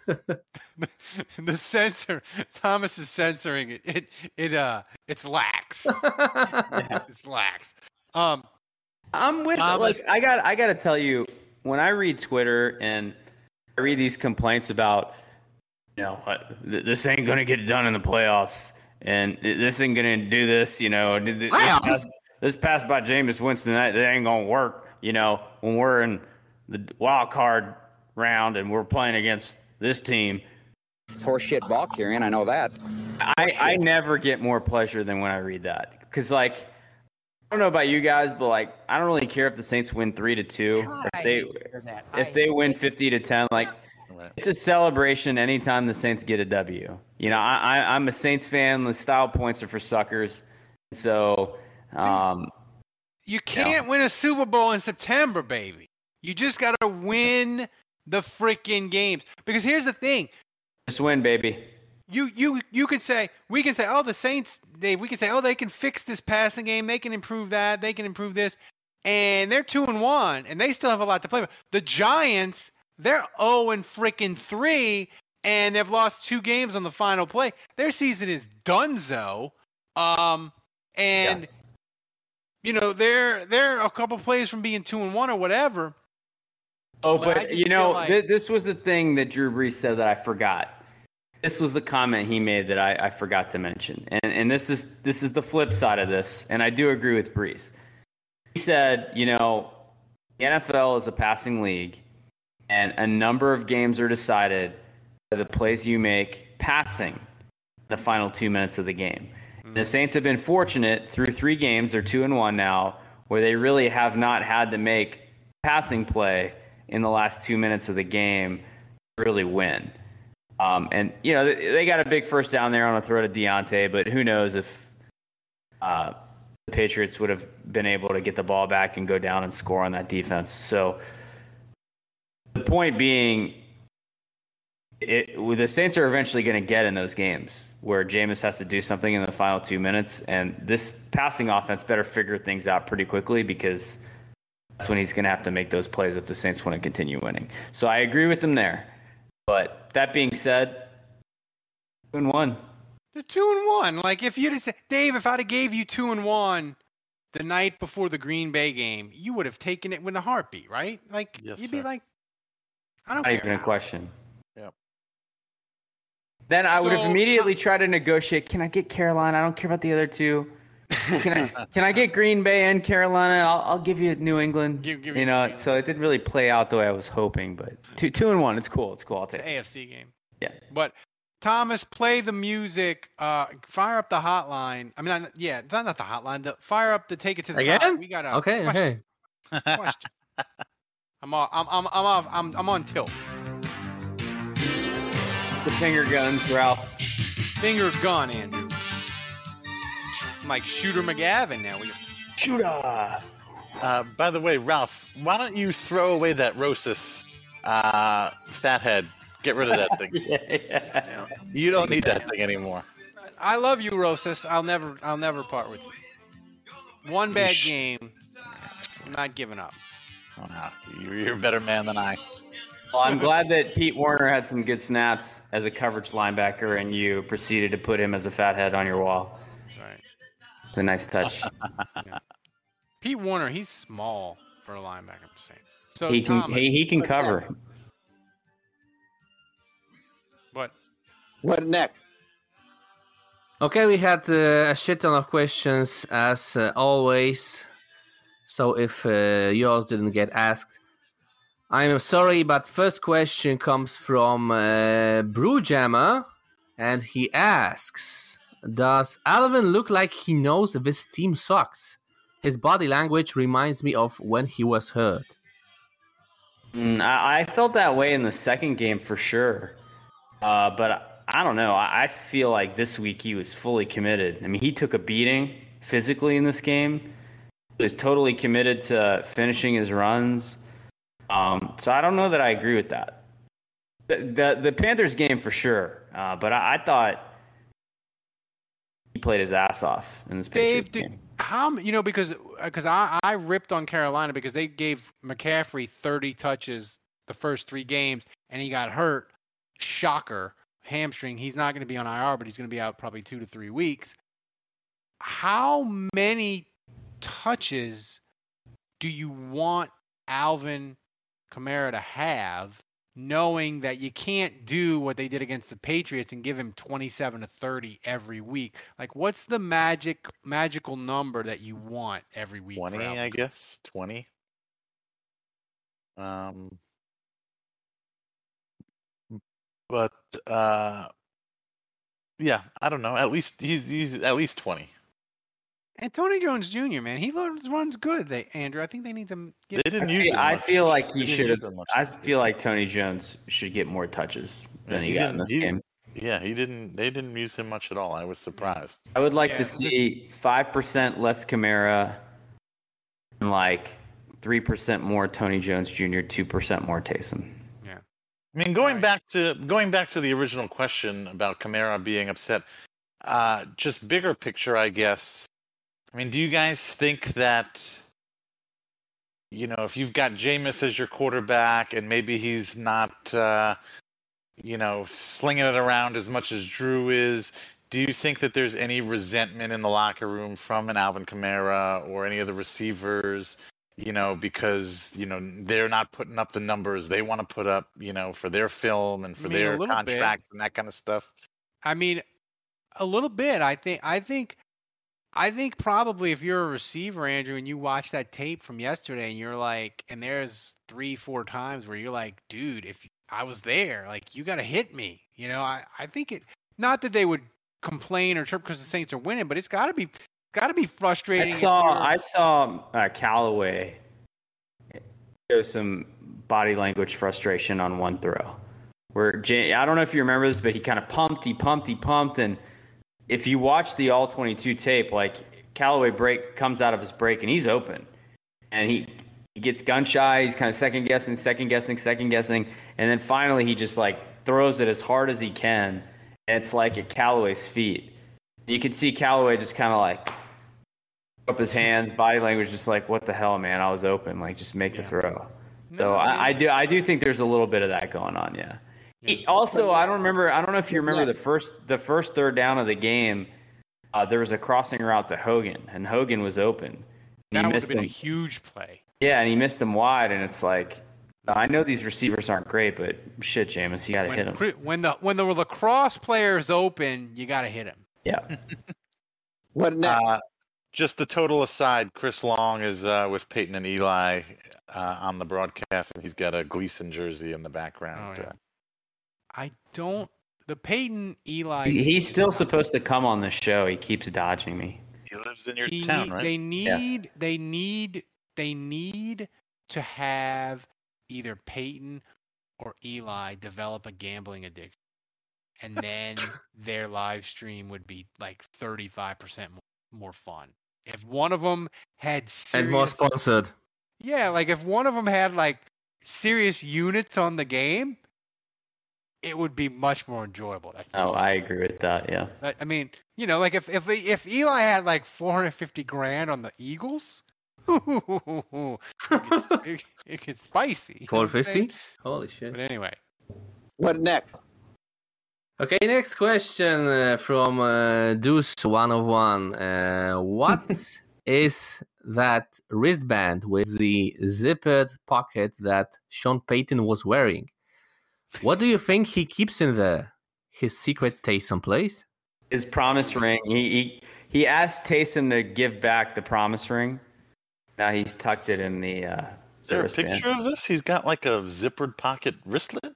yeah. The censor. Thomas is censoring it. It. It. Uh. It's lax. Yeah. It's lax. Um. I'm with. Thomas. Like I got. I got to tell you, when I read Twitter and I read these complaints about, you know, this ain't gonna get done in the playoffs. And this ain't going to do this, you know. This pass, this pass by Jameis Winston, that, that ain't going to work, you know, when we're in the wild card round and we're playing against this team. It's horseshit ball carrying, I know that. I, I never get more pleasure than when I read that. Because, like, I don't know about you guys, but, like, I don't really care if the Saints win three to two. God, if they if they win fifty to ten, like, right. It's a celebration anytime the Saints get a W. You know, I, I, I'm a Saints fan. The style points are for suckers. So, um, you can't yeah. win a Super Bowl in September, baby. You just got to win the freaking games. Because here's the thing. Just win, baby. You you you can say, we can say, oh, the Saints, they, we can say, oh, they can fix this passing game. They can improve that. They can improve this. And they're two and one, and they still have a lot to play with. The Giants, they're oh and freaking three, and they've lost two games on the final play. Their season is donezo. Um, and, yeah. you know, they're, they're a couple plays from being two and one or whatever. Oh, but, but you know, like... th- this was the thing that Drew Brees said that I forgot. This was the comment he made that I, I forgot to mention. And and this is this is the flip side of this, and I do agree with Brees. He said, you know, the N F L is a passing league, and a number of games are decided by the plays you make passing the final two minutes of the game. Mm-hmm. The Saints have been fortunate through three games, they're two and one now, where they really have not had to make passing play in the last two minutes of the game to really win. Um, and, you know, they, they got a big first down there on a throw to Deonte, but who knows if uh, the Patriots would have been able to get the ball back and go down and score on that defense. So... the point being, it, the Saints are eventually going to get in those games where Jameis has to do something in the final two minutes, and this passing offense better figure things out pretty quickly because that's when he's going to have to make those plays if the Saints want to continue winning. So I agree with them there. But that being said, two and one. They're two and one. Like if you just Dave, if I'd have gave you two and one the night before the Green Bay game, you would have taken it with a heartbeat, right? Like yes, you'd be sir. like. I don't Not care. Even a question. Yeah. Then I so, would have immediately Tom- tried to negotiate. Can I get Carolina? I don't care about the other two. Can I can I get Green Bay and Carolina? I'll I'll give you New England. Give, give you know, so it didn't really play out the way I was hoping. But two two and one, it's cool. It's cool. I'll take it. It's an A F C game. Yeah. But Thomas, play the music. Uh, fire up the hotline. I mean, I, yeah, not not the hotline. The fire up the take it to the Again? Top. We got a okay. Question. Okay. Question. I'm off, I'm I'm I'm off, I'm I'm on tilt. It's the finger guns, Ralph. Finger gun, Andrew. I'm like Shooter McGavin now. Shooter. Uh, by the way, Ralph, why don't you throw away that Rosas uh, fat head? Get rid of that thing. yeah, yeah. You don't need that thing anymore. I love you, Rosas. I'll never I'll never part with you. One bad Sh- game. I'm not giving up. Oh, no. You're a better man than I. Well, I'm glad that Pete Werner had some good snaps as a coverage linebacker, and you proceeded to put him as a fathead on your wall. That's right. It's a nice touch. Yeah. Pete Werner, he's small for a linebacker. I'm just saying. So he can Thomas, he, he can cover. Next? What? What next? Okay, we had uh, a shit ton of questions as uh, always. So if uh, yours didn't get asked, I'm sorry, but first question comes from uh, Brewjammer, and he asks, does Alvin look like he knows this team sucks? His body language reminds me of when he was hurt. Mm, I, I felt that way in the second game for sure. Uh, but I, I don't know. I, I feel like this week he was fully committed. I mean, he took a beating physically in this game. He was totally committed to finishing his runs. Um, so I don't know that I agree with that. The the, the Panthers game for sure. Uh, but I, I thought he played his ass off in this Dave, Patriots game. How you know because because I, I ripped on Carolina because they gave McCaffrey thirty touches the first three games and he got hurt. Shocker, hamstring. He's not going to be on I R, but he's going to be out probably two to three weeks. How many touches do you want Alvin Kamara to have, knowing that you can't do what they did against the Patriots and give him twenty-seven to thirty every week? Like, what's the magic magical number that you want every week? twenty, I guess. twenty. Um, but uh, yeah, I don't know. At least he's he's at least twenty. And Tony Jones Junior, man, he runs good. They, Andrew, I think they need to. Get they didn't use. Him I much. feel like he should have. I feel like Tony Jones should get more touches than yeah, he, he got in this he, game. Yeah, he didn't. They didn't use him much at all. I was surprised. I would like yeah. to see five percent less Kamara, and like three percent more Tony Jones Junior, two percent more Taysom. Yeah, I mean, going right. back to going back to the original question about Kamara being upset, uh, just bigger picture, I guess. I mean, do you guys think that, you know, if you've got Jameis as your quarterback and maybe he's not, uh, you know, slinging it around as much as Drew is, do you think that there's any resentment in the locker room from an Alvin Kamara or any of the receivers, you know, because, you know, they're not putting up the numbers they want to put up, you know, for their film and for I mean, their contracts bit. and that kind of stuff? I mean, a little bit. I think, I think. I think probably if you're a receiver, Andrew, and you watch that tape from yesterday and you're like, and there's three, four times where you're like, dude, if I was there, like, you got to hit me. You know, I, I think it, not that they would complain or chirp because the Saints are winning, but it's got to be, got to be frustrating. I saw, I saw uh, Callaway show some body language frustration on one throw where, I don't know if you remember this, but he kind of pumped, he pumped, he pumped, and if you watch the all twenty-two tape, like Callaway break comes out of his break and he's open and he, he gets gun shy. He's kind of second guessing, second guessing, second guessing. And then finally he just like throws it as hard as he can. And it's like at Callaway's feet. You can see Callaway just kind of like up his hands, body language, just like, what the hell, man, I was open. Like, just make yeah. the throw. No, so I, I do, I do think there's a little bit of that going on. Yeah. Also, I don't remember. I don't know if you remember the first the first third down of the game. Uh, there was a crossing route to Hogan, and Hogan was open. That would have been him. a huge play. Yeah, and he missed him wide, and it's like, I know these receivers aren't great, but shit, Jameis, you got to hit him. When the when the lacrosse player is open, you got to hit him. Yeah. What now? Uh, just a total aside, Chris Long is uh, with Peyton and Eli uh, on the broadcast, and he's got a Gleason jersey in the background. Oh, yeah. uh, I don't. The Peyton Eli. He's still supposed to come on the show. He keeps dodging me. He lives in your he, town, right? They need. Yeah. They need. They need to have either Peyton or Eli develop a gambling addiction, and then their live stream would be like thirty-five percent more fun. If one of them had serious, and more sponsored. Yeah, like if one of them had like serious units on the game, it would be much more enjoyable. That's just, oh, I agree with that. Yeah. I mean, you know, like if, if, if Eli had like four hundred fifty grand on the Eagles, it, gets, it, it gets spicy. four fifty? Holy shit. But anyway. What next? Okay. Next question uh, from uh, Deuce one oh one. Uh, what is that wristband with the zippered pocket that Sean Payton was wearing? What do you think he keeps in there? His secret Taysom plays? his promise ring. He, he he asked Taysom to give back the promise ring. Now he's tucked it in the. Uh, Is there a picture of this? He's got like a zippered pocket wristlet.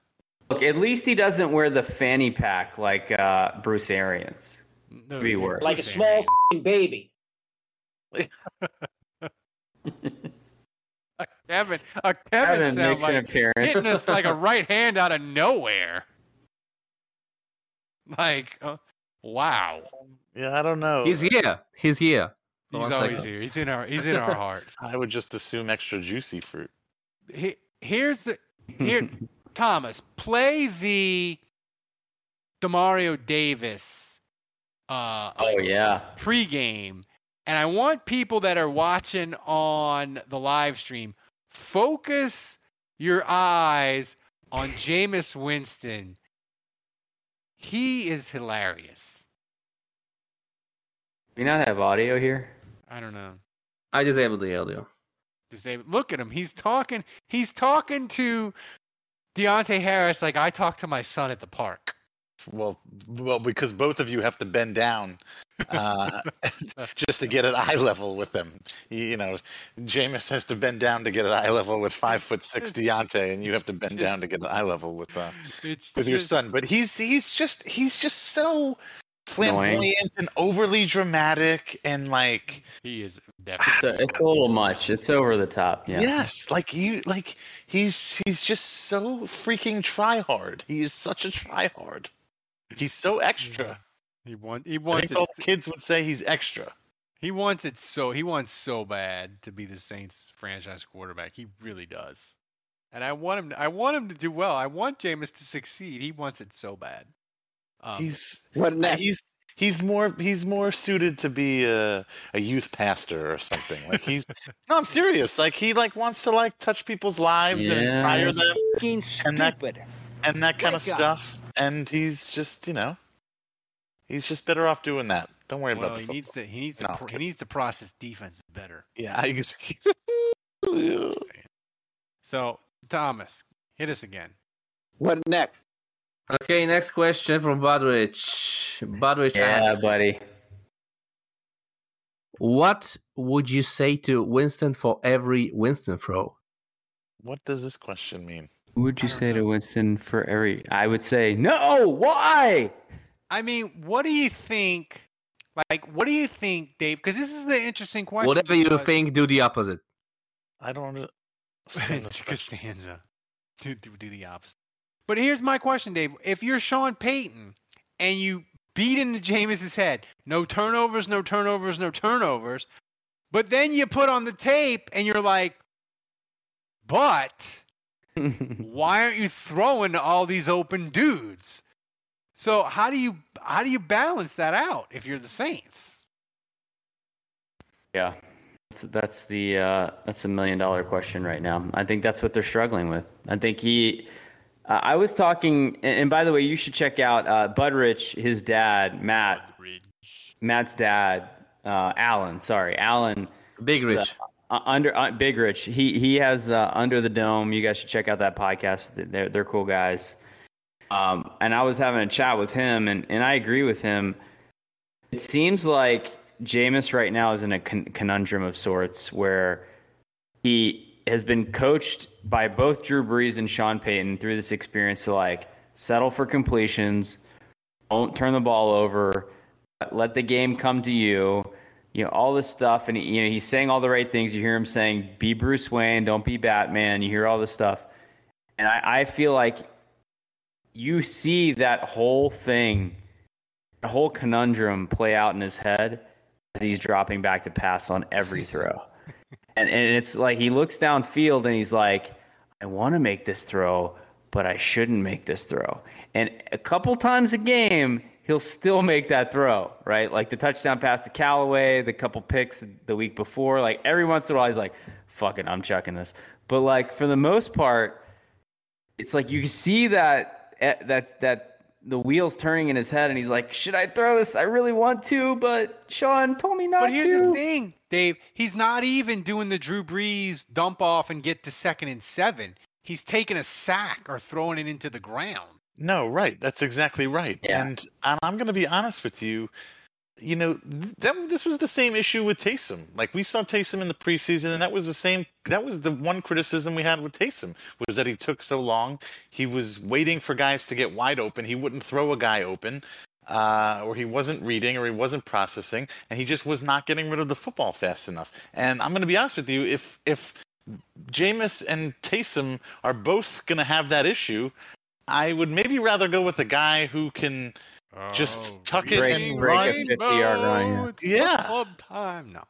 Look, at least he doesn't wear the fanny pack like uh, Bruce Arians. No, be worse. Like a small baby. A Kevin, a Kevin, Kevin sound like an appearance. Hitting us like a right hand out of nowhere. Like, uh, wow. Yeah, I don't know. He's here. He's here. He's oh, always here. He's in our. He's in our hearts. I would just assume extra juicy fruit. He, here's the here, Thomas. Play the Demario Davis. Uh, oh like, yeah. Pregame. And I want people that are watching on the live stream, focus your eyes on Jameis Winston. He is hilarious. Do you not have audio here? I don't know. I disabled the audio. Disabled. Look at him. He's talking. He's talking to Deonte Harris like I talk to my son at the park. Well, well, because both of you have to bend down. uh, just to get at eye level with them. You know, Jameis has to bend down to get at eye level with five foot six Deonte, and you have to bend down to get at eye level with uh, with just, your son. But he's he's just he's just so flamboyant annoying. And overly dramatic, and like he is definitely it's a, it's a little much. It's over the top. Yeah. Yes, like you like he's he's just so freaking tryhard. He is such a tryhard. He's so extra. He wants. He wants. I think both kids would say he's extra. He wants it so. He wants so bad to be the Saints franchise quarterback. He really does. And I want him. To, I want him to do well. I want Jameis to succeed. He wants it so bad. Um, he's. What next? He's. He's more. He's more suited to be a, a youth pastor or something. Like he's. No, I'm serious. Like he like wants to like touch people's lives yeah. and inspire them. He's stupid. And that, and that kind My of God. Stuff. And he's just you know. He's just better off doing that. Don't worry well, about the he football. Needs to, he needs to. No, pro- he needs to process defense better. Yeah, I just. So Thomas, hit us again. What next? Okay, next question from Budrich. Budrich yeah, asks, buddy. What would you say to Winston for every Winston throw? What does this question mean? What would you say know. to Winston for every? I would say no. Why? I mean, what do you think? Like, what do you think, Dave? Because this is an interesting question. Whatever you because... think, do the opposite. I don't understand. Costanza, do, do, do the opposite. But here's my question, Dave. If you're Sean Payton and you beat into Jameis's head, no turnovers, no turnovers, no turnovers, but then you put on the tape and you're like, but why aren't you throwing to all these open dudes? So how do you how do you balance that out if you're the Saints? Yeah, that's, that's the uh, that's a million dollar question right now. I think that's what they're struggling with. I think he. Uh, I was talking, and, and by the way, you should check out uh, Budrich, his dad, Matt, Budrich. Matt's dad, uh, Alan. Sorry, Alan. Big Rich. Uh, under uh, Big Rich. He he has uh, Under the Dome. You guys should check out that podcast. They're they're cool guys. Um, and I was having a chat with him, and, and I agree with him. It seems like Jameis right now is in a con- conundrum of sorts where he has been coached by both Drew Brees and Sean Payton through this experience to, like, settle for completions, don't turn the ball over, let the game come to you, you know, all this stuff. And, you know, he's saying all the right things. You hear him saying, be Bruce Wayne, don't be Batman. You hear all this stuff. And I, I feel like you see that whole thing, the whole conundrum play out in his head as he's dropping back to pass on every throw. and and it's like he looks downfield and he's like, I want to make this throw, but I shouldn't make this throw. And a couple times a game, he'll still make that throw, right? Like the touchdown pass to Callaway, the couple picks the week before. Like every once in a while, he's like, fuck it, I'm chucking this. But like for the most part, it's like you see that. That that the wheels turning in his head, and he's like, "Should I throw this? I really want to, but Sean told me not to." But here's to. the thing, Dave. He's not even doing the Drew Brees dump off and get to second and seven. He's taking a sack or throwing it into the ground. No, right. That's exactly right. Yeah. And, and I'm going to be honest with you. You know, that, this was the same issue with Taysom. Like, we saw Taysom in the preseason, and that was the same. That was the one criticism we had with Taysom, was that he took so long. He was waiting for guys to get wide open. He wouldn't throw a guy open, uh, or he wasn't reading, or he wasn't processing, and he just was not getting rid of the football fast enough. And I'm going to be honest with you, if if Jameis and Taysom are both going to have that issue, I would maybe rather go with a guy who can – Oh, just tuck break, it and break run. A fifty-yard run. Yeah. yeah. Club time. No.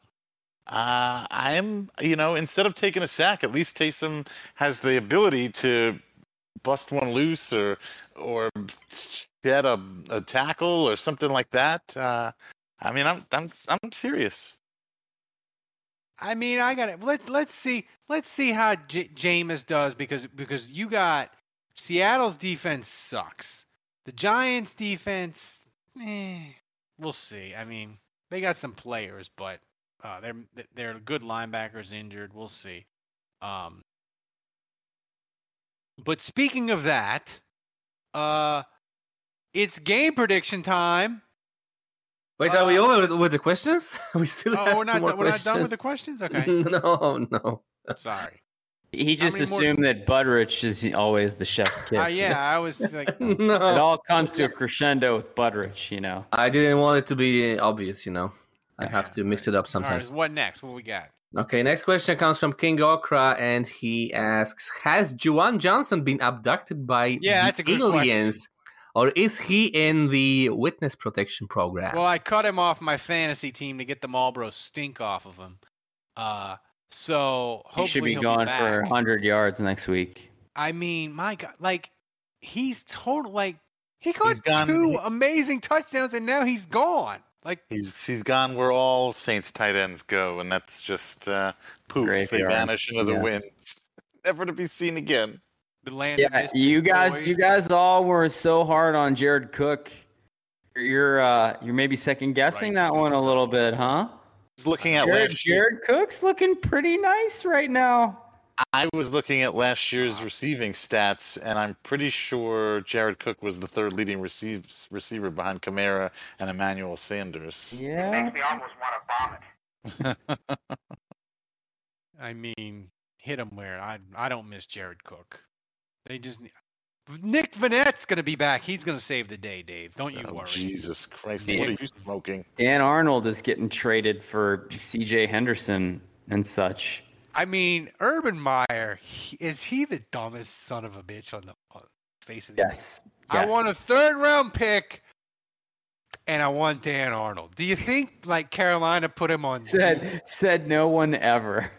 Uh, I'm, you know, instead of taking a sack, at least Taysom has the ability to bust one loose or or get a, a tackle or something like that. Uh, I mean, I'm I'm I'm serious. I mean, I got it. Let let's see let's see how J- Jameis does because because you got Seattle's defense sucks. The Giants' defense, eh, we'll see. I mean, they got some players, but uh, they're they're good linebackers injured. We'll see. Um, but speaking of that, uh, it's game prediction time. Wait, are uh, we over with, with the questions? We still oh, have we're not more we're questions. not done with the questions. Okay. No, no. Sorry. He just assumed more... that Butterich is always the chef's kiss. Uh, yeah, I was like, no. It all comes to a crescendo with Butterich, you know. I didn't want it to be obvious, you know. I have to mix it up sometimes. All right, what next? What we got? Okay, next question comes from King Okra, and he asks, has Juwan Johnson been abducted by yeah, that's a good aliens, question. Or is he in the witness protection program? Well, I cut him off my fantasy team to get the Marlboro stink off of him. Uh... So hopefully he should be gone be for one hundred yards next week. I mean, my God, like he's total, like he got he's two gone. amazing touchdowns, and now he's gone. Like he's he's gone where all Saints tight ends go, and that's just uh, poof, they vanish into the yeah. wind, never to be seen again. Yeah, you guys, boys. you guys all were so hard on Jared Cook. You're uh, you're maybe second guessing right. that one a little bit, huh? Looking at Jared, last year, Jared Cook's looking pretty nice right now. I was looking at last year's receiving stats, and I'm pretty sure Jared Cook was the third leading receives, receiver behind Kamara and Emmanuel Sanders. Yeah, it makes me almost want to vomit. I mean, hit him where I I don't miss Jared Cook. They just Nick Vinette's going to be back. He's going to save the day, Dave. Don't you oh, worry. Jesus Christ. Dan, what are you smoking? Dan Arnold is getting traded for C J Henderson and such. I mean, Urban Meyer, he, is he the dumbest son of a bitch on the on face of the yes. earth? Yes. I want a third-round pick, and I want Dan Arnold. Do you think, like, Carolina put him on? Said, said no one ever.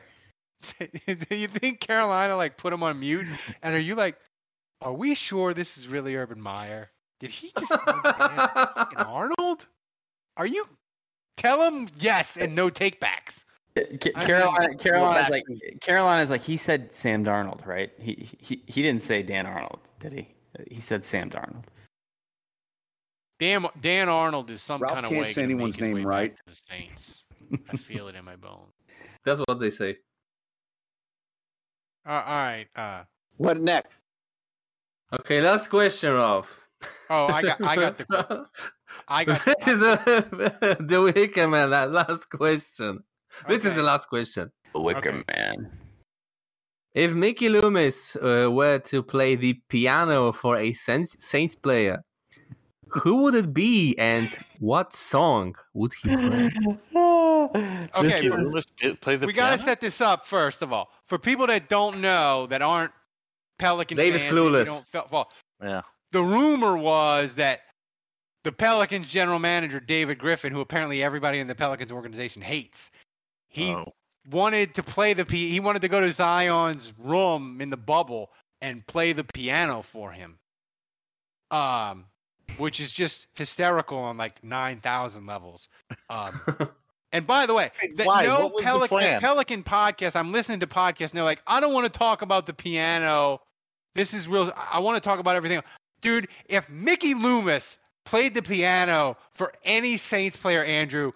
Do you think Carolina, like, put him on mute? And are you like... Are we sure this is really Urban Meyer? Did he just fucking Arnold? Are you? Tell him yes and no takebacks. Carolina, mean, Carolina's like Carolina's like he said Sam Darnold, right? He he he didn't say Dan Arnold, did he? He said Sam Darnold. Dan Dan Arnold is some Ralph kind of way. Ralph can't say anyone's name right. The Saints. I feel it in my bone. That's what they say. Uh, all right. Uh, what next? Okay, last question, Ralph. Oh, I got, I got the. I got. This the, is a, the Wicker Man. That last question. Okay. This is the last question. The Wicker okay. Man. If Mickey Loomis uh, were to play the piano for a Saints, Saints player, who would it be, and what song would he play? Okay, but, play the we got to set this up first of all for people that don't know that aren't. Pelican Davis clueless. Don't felt, well, yeah. The rumor was that the Pelicans general manager, David Griffin, who apparently everybody in the Pelicans organization hates, he oh. wanted to play the he wanted to go to Zion's room in the bubble and play the piano for him. Um, which is just hysterical on like nine thousand levels. Um, and by the way, the, Why? no what was Pelican, the plan? Pelican podcast, I'm listening to podcasts and they're like, I don't want to talk about the piano. This is real. I want to talk about everything. Dude, if Mickey Loomis played the piano for any Saints player, Andrew,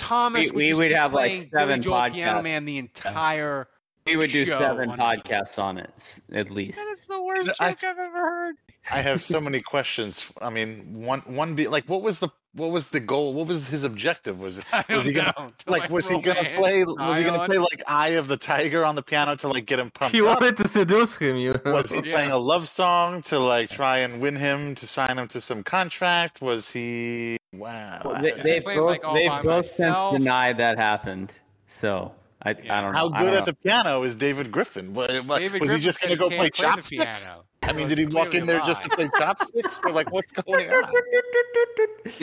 Thomas we, would, we would have like seven podcasts. Piano Man the entire We would do seven on podcasts it. on it, at least. That is the worst I, joke I've ever heard. I have so many questions. I mean, one one be like, what was the what was the goal? What was his objective? Was was he gonna know, to, like, like was he gonna play was he gonna play like Eye of the Tiger on the piano to like get him pumped? He up? wanted to seduce him. You know? Was he yeah. playing a love song to like try and win him to sign him to some contract? Was he wow? Well, they, they've both, like they've both since denied that happened. So. I, yeah. I don't know. How good at the piano is David Griffin? Was, David was Griffin he just going to go play chopsticks? Play I mean, so did he walk in there lie. just to play chopsticks? Or like, what's going on?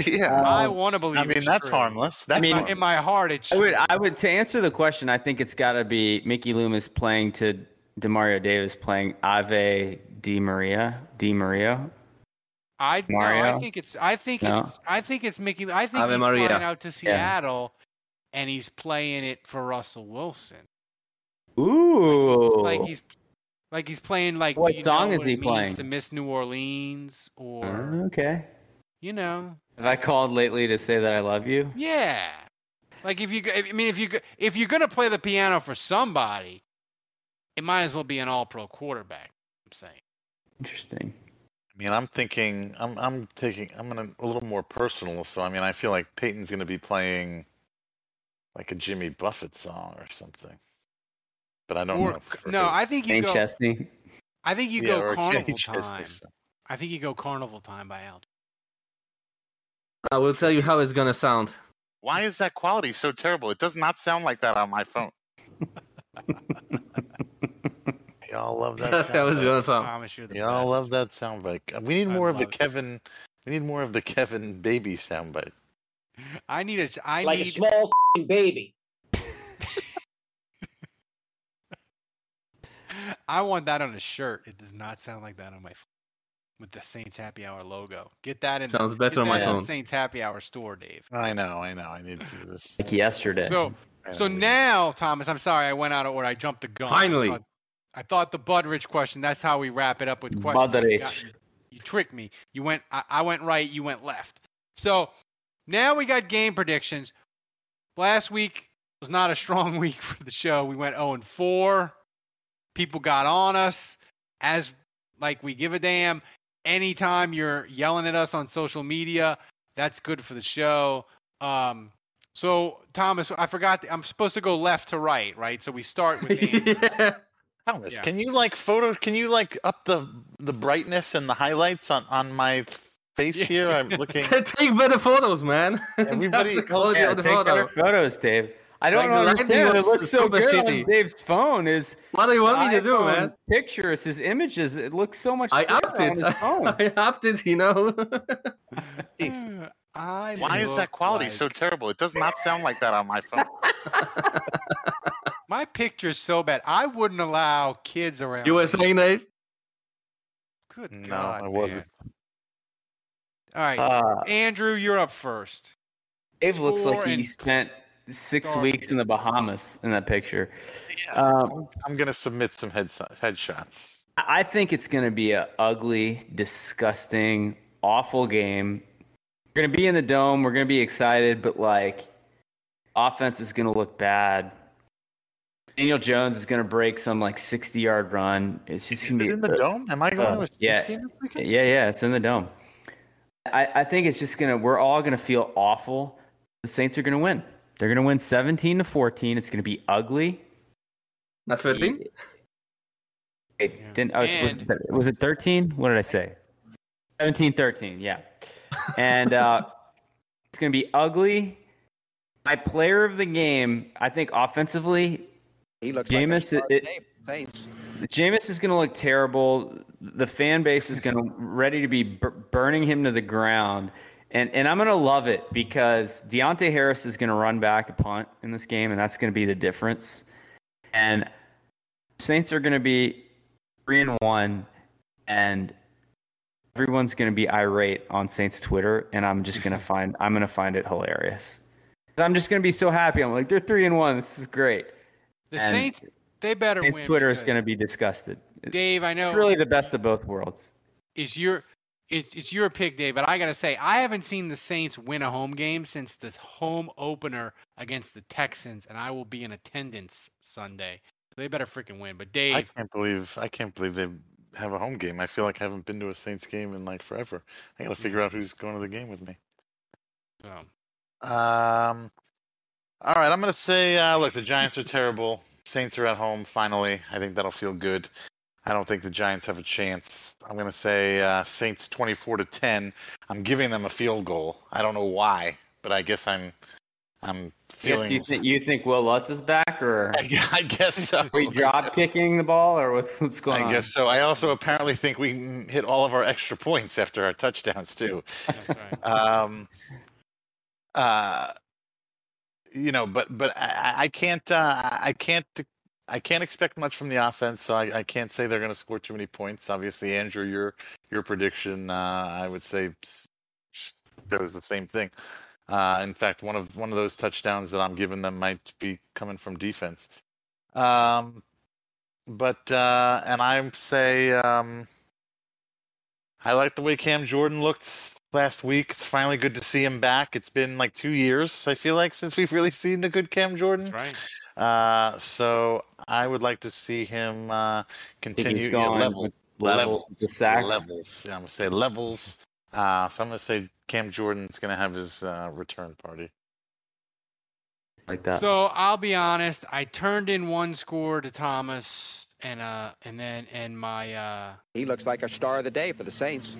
yeah, I want to believe. I mean, that's true. harmless. That's I mean, harmless. In my heart, it's. I would, I would to answer the question. I think it's got to be Mickey Loomis playing to Demario Davis playing Ave Di Maria, Di Maria. I no, I think it's. I think no. it's. I think it's Mickey. I think Ave he's Maria. flying out to Seattle. Yeah. And he's playing it for Russell Wilson. Ooh, like he's like he's, like he's playing like. What you song know is what he it playing? To Miss New Orleans, or uh, okay, you know. Have I called lately to say that I love you? Yeah, like if you, I mean, if you if you're gonna play the piano for somebody, it might as well be an all-pro quarterback. I'm saying. Interesting. I mean, I'm thinking, I'm I'm taking, I'm gonna a little more personal. So I mean, I feel like Peyton's gonna be playing. Like a Jimmy Buffett song or something, but I don't or, know. No, I think you Kane go. Chesney. I think you yeah, go Carnival Time. I think you go Carnival Time by Al. I will tell you how it's gonna sound. Why is that quality so terrible? It does not sound like that on my phone. Y'all love that. Sound that was bite. Gonna sound. I promise you the Y'all best. love that soundbite. We need more I of the it. Kevin. We need more of the Kevin Baby soundbite. I need a. I like need a small f***ing baby. I want that on a shirt. It does not sound like that on my phone. With the Saints Happy Hour logo, get that in. Sounds better on my phone. Saints Happy Hour store, Dave. I know, I know. I need to do this like yesterday. So, so now, Thomas, I'm sorry, I went out of order. I jumped the gun. Finally, I thought, I thought the Budrich question. That's how we wrap it up with questions. Budrich, you, got, you, you tricked me. You went. I, I went right. You went left. So. Now we got game predictions. Last week was not a strong week for the show. We went oh and four. People got on us as like we give a damn. Anytime you're yelling at us on social media, that's good for the show. Um, so, Thomas, I forgot. I'm supposed to go left to right, right? So we start with Andrew. yeah. Thomas, yeah. Can you like photo? Can you like up the the brightness and the highlights on, on my... Face yeah. here, I'm looking. Take better photos, man. Everybody, the quality yeah, of the take photo. better photos, Dave. I don't like, understand what it looks so good shitty. on Dave's phone. Is what do you want me to do, man? Pictures, his images. It looks so much. I upped it. I upped it. You know. I Why is that quality like... so terrible? It does not sound like that on my phone. My picture's so bad. I wouldn't allow kids around. You were saying, Dave? Good no, God, I wasn't. Man. All right, uh, Andrew, you're up first. Dave Score looks like he spent six started. weeks in the Bahamas in that picture. Yeah. Um, I'm going to submit some head, headshots. I think it's going to be an ugly, disgusting, awful game. We're going to be in the Dome. We're going to be excited, but, like, offense is going to look bad. Daniel Jones is going to break some, like, sixty-yard run. It's just going to be in the uh, Dome? Am I going uh, to a yeah, Saints game this weekend? Yeah, yeah, it's in the Dome. I, I think it's just going to, we're all going to feel awful. The Saints are going to win. They're going to win seventeen to fourteen. It's going to be ugly. That's thirteen? It yeah. didn't, I was supposed to, was it thirteen? What did I say? seventeen thirteen, yeah. And uh, it's going to be ugly. My player of the game, I think offensively, he looks Jameis, like it, Saints. Jameis is going to look terrible. The fan base is going to ready to be b- burning him to the ground. And and I'm going to love it because Deonte Harris is going to run back a punt in this game, and that's going to be the difference. And Saints are going to be three and one, and everyone's going to be irate on Saints Twitter, and I'm just going to find I'm going to find it hilarious. I'm just going to be so happy. I'm like, they're three and one. This is great. The and Saints They better Saints win. Twitter is going to be disgusted. Dave, I know. It's really the best of both worlds. It's your, it, it's your pick, Dave, but I got to say, I haven't seen the Saints win a home game since the home opener against the Texans, and I will be in attendance Sunday. So they better freaking win. But Dave. I can't believe I can't believe they have a home game. I feel like I haven't been to a Saints game in like forever. I got to figure out who's going to the game with me. Oh. Um. All right, I'm going to say, uh, look, the Giants are terrible. Saints are at home, finally. I think that'll feel good. I don't think the Giants have a chance. I'm going to say uh, Saints twenty-four to ten. I'm giving them a field goal. I don't know why, but I guess I'm I'm feeling... You, th- you think Will Lutz is back? Or I, I guess so. Are you drop kicking the ball, or what's, what's going I on? I guess so. I also apparently think we can hit all of our extra points after our touchdowns, too. That's right. Um, uh, You know, but but I, I can't uh, I can't I can't expect much from the offense, so I, I can't say they're going to score too many points. Obviously, Andrew, your your prediction, uh, I would say, shows the same thing. Uh, in fact, one of one of those touchdowns that I'm giving them might be coming from defense. Um, but uh, and I say um, I like the way Cam Jordan looked last week. It's finally good to see him back. It's been like two years, I feel like, since we've really seen a good Cam Jordan. That's right. Uh, so I would like to see him uh, continue. Yeah, levels, levels, the sacks. levels. Yeah, I'm gonna say levels. Uh, so I'm gonna say Cam Jordan's gonna have his uh, return party. Like that. So I'll be honest. I turned in one score to Thomas, and uh, and then and my uh, he looks like a star of the day for the Saints.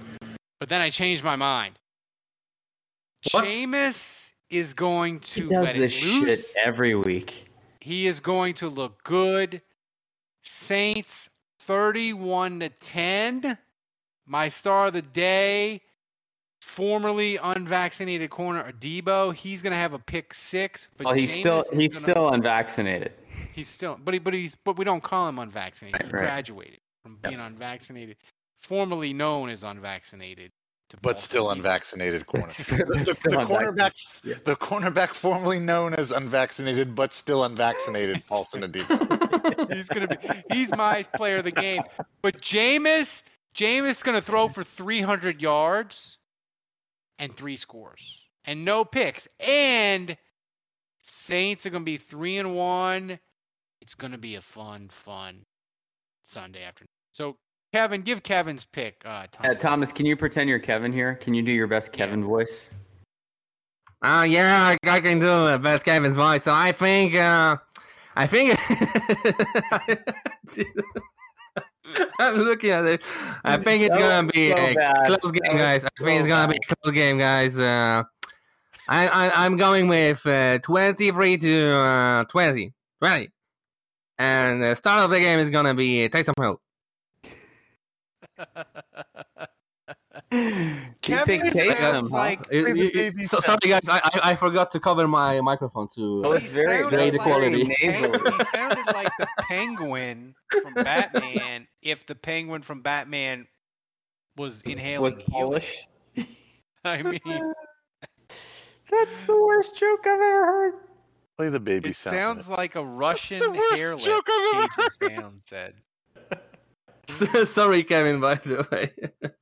But then I changed my mind. What? Jameis is going to let it loose. He does this shit every week. He is going to look good. Saints thirty-one to ten. My star of the day, formerly unvaccinated corner Adebo. He's going to have a pick six. But oh, he's Jameis still he's gonna, still unvaccinated. He's still, but he, but he's but we don't call him unvaccinated. Right, he graduated right. from being yep. unvaccinated. Formerly known as unvaccinated, to but Paulson. still unvaccinated corner. the, the, the cornerback, yeah. the cornerback formerly known as unvaccinated, but still unvaccinated, Paulson Adebo. He's gonna be—he's my player of the game. But Jameis, Jameis gonna throw for three hundred yards and three scores and no picks. And Saints are gonna be three and one. It's gonna be a fun, fun Sunday afternoon. So. Kevin, give Kevin's pick. Uh, Thomas. Uh, Thomas, can you pretend you're Kevin here? Can you do your best Kevin yeah. voice? Uh, yeah, I, I can do the best Kevin's voice. So I think, uh, I think I'm looking at it. I think it's gonna be so a bad. close game, guys. I so think it's gonna bad. be a close game, guys. Uh, I, I I'm going with uh, twenty-three to uh, twenty, twenty, and the start of the game is gonna be Taysom Hill. Kevin sounds like so, sorry guys, I, I I forgot to cover my microphone too. Oh, it's very great like quality. He sounded like the penguin from Batman. If the penguin from Batman was inhaling was Polish, I mean, that's the worst joke I've ever heard. Play the baby it sound. It sounds like a Russian hairless sound said. Sorry, Kevin, by the way.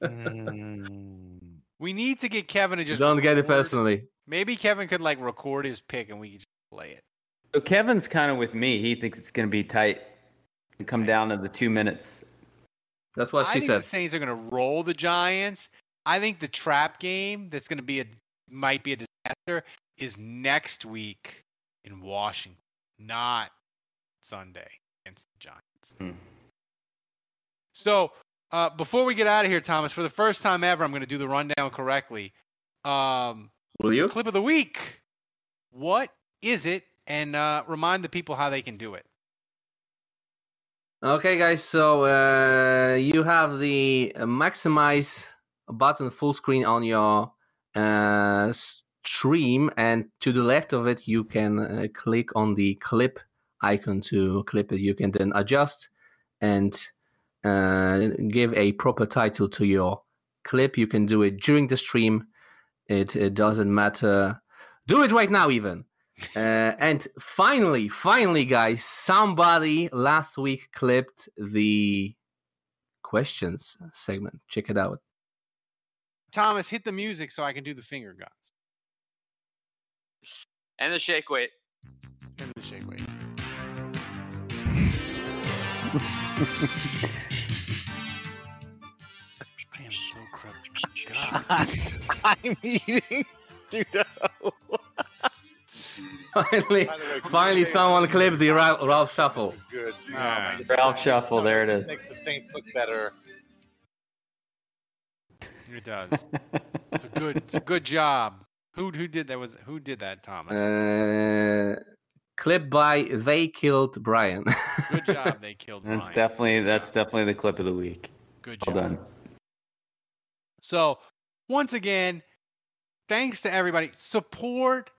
mm. We need to get Kevin to just... Don't record. Get it personally. Maybe Kevin could, like, record his pick and we could just play it. So Kevin's kind of with me. He thinks it's going to be tight and come down to the two minutes. That's what I she said. I think the Saints are going to roll the Giants. I think the trap game that's going to be a... might be a disaster is next week in Washington, not Sunday against the Giants. Mm. So, uh, before we get out of here, Thomas, for the first time ever, I'm going to do the rundown correctly. Um, Will you? Clip of the week. What is it? And uh, remind the people how they can do it. Okay, guys. So, uh, you have the maximize button full screen on your uh, stream. And to the left of it, you can uh, click on the clip icon to clip it. You can then adjust and... Uh, give a proper title to your clip. You can do it during the stream. It, it doesn't matter. Do it right now, even. Uh, and finally, finally, guys, somebody last week clipped the questions segment. Check it out. Thomas, hit the music so I can do the finger guns. And the shake weight. And the shake weight. I'm eating Dudo. Finally, way, finally someone clipped the Ralph, Ralph Shuffle. Good. Yeah. Oh, Ralph Shuffle, there it is. Makes the Saints look better. It does. It's a good. It's a good job. Who who did that? Was who did that, Thomas? Uh, clip by They Killed Brian. Good job, They Killed Brian. That's definitely that's definitely the clip of the week. Good job. Well done. So once again, thanks to everybody. Support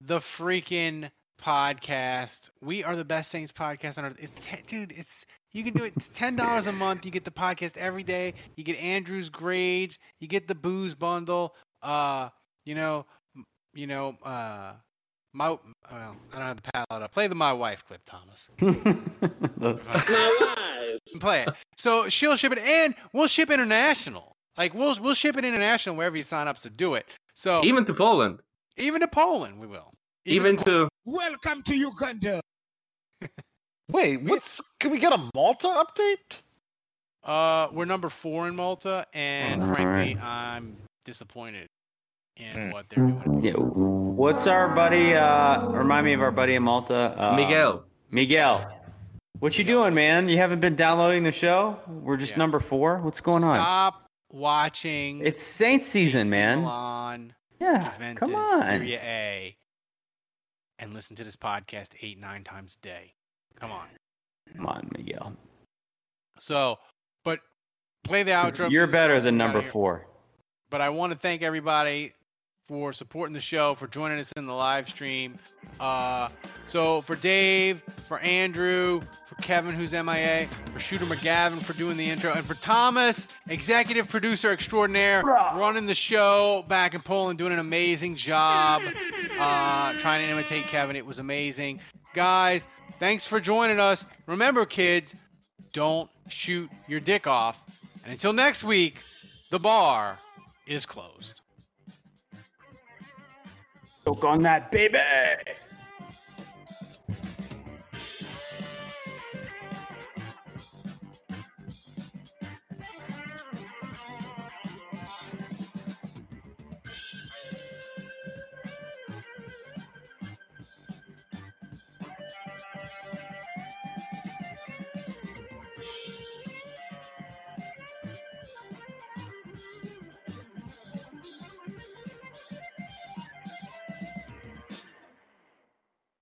the freaking podcast. We are the best Saints podcast on earth. It's dude, it's you can do it. It's ten dollars a month. You get the podcast every day. You get Andrew's grades. You get the booze bundle. Uh, you know, you know, uh, my well, I don't have the palette up. Play the My Wife clip, Thomas. My wife. Play it. So she'll ship it, and we'll ship international. Like we'll we'll ship it international wherever you sign up. So do it. So even to Poland. Even to Poland, we will. Even, Even to... Welcome to Uganda! Wait, what's... Can we get a Malta update? Uh, we're number four in Malta, and all frankly, right. I'm disappointed in what they're doing. Yeah, what's our buddy... Uh, remind me of our buddy in Malta. Uh, Miguel. Miguel. What you Miguel. doing, man? You haven't been downloading the show? We're just yeah. number four? What's going Stop on? Stop watching... It's Saints season, Saint man. Milan. Yeah, Juventus, come on. Serie A, and listen to this podcast eight, nine times a day. Come on. Come on, Miguel. So, but play the outro. You're better than number four. But I want to thank everybody for supporting the show, for joining us in the live stream. Uh, so for Dave, for Andrew, for Kevin, who's M I A, for Shooter McGavin for doing the intro, and for Thomas, executive producer extraordinaire, running the show back in Poland, doing an amazing job, uh, trying to imitate Kevin. It was amazing. Guys, thanks for joining us. Remember, kids, don't shoot your dick off. And until next week, the bar is closed. Choke on that, baby!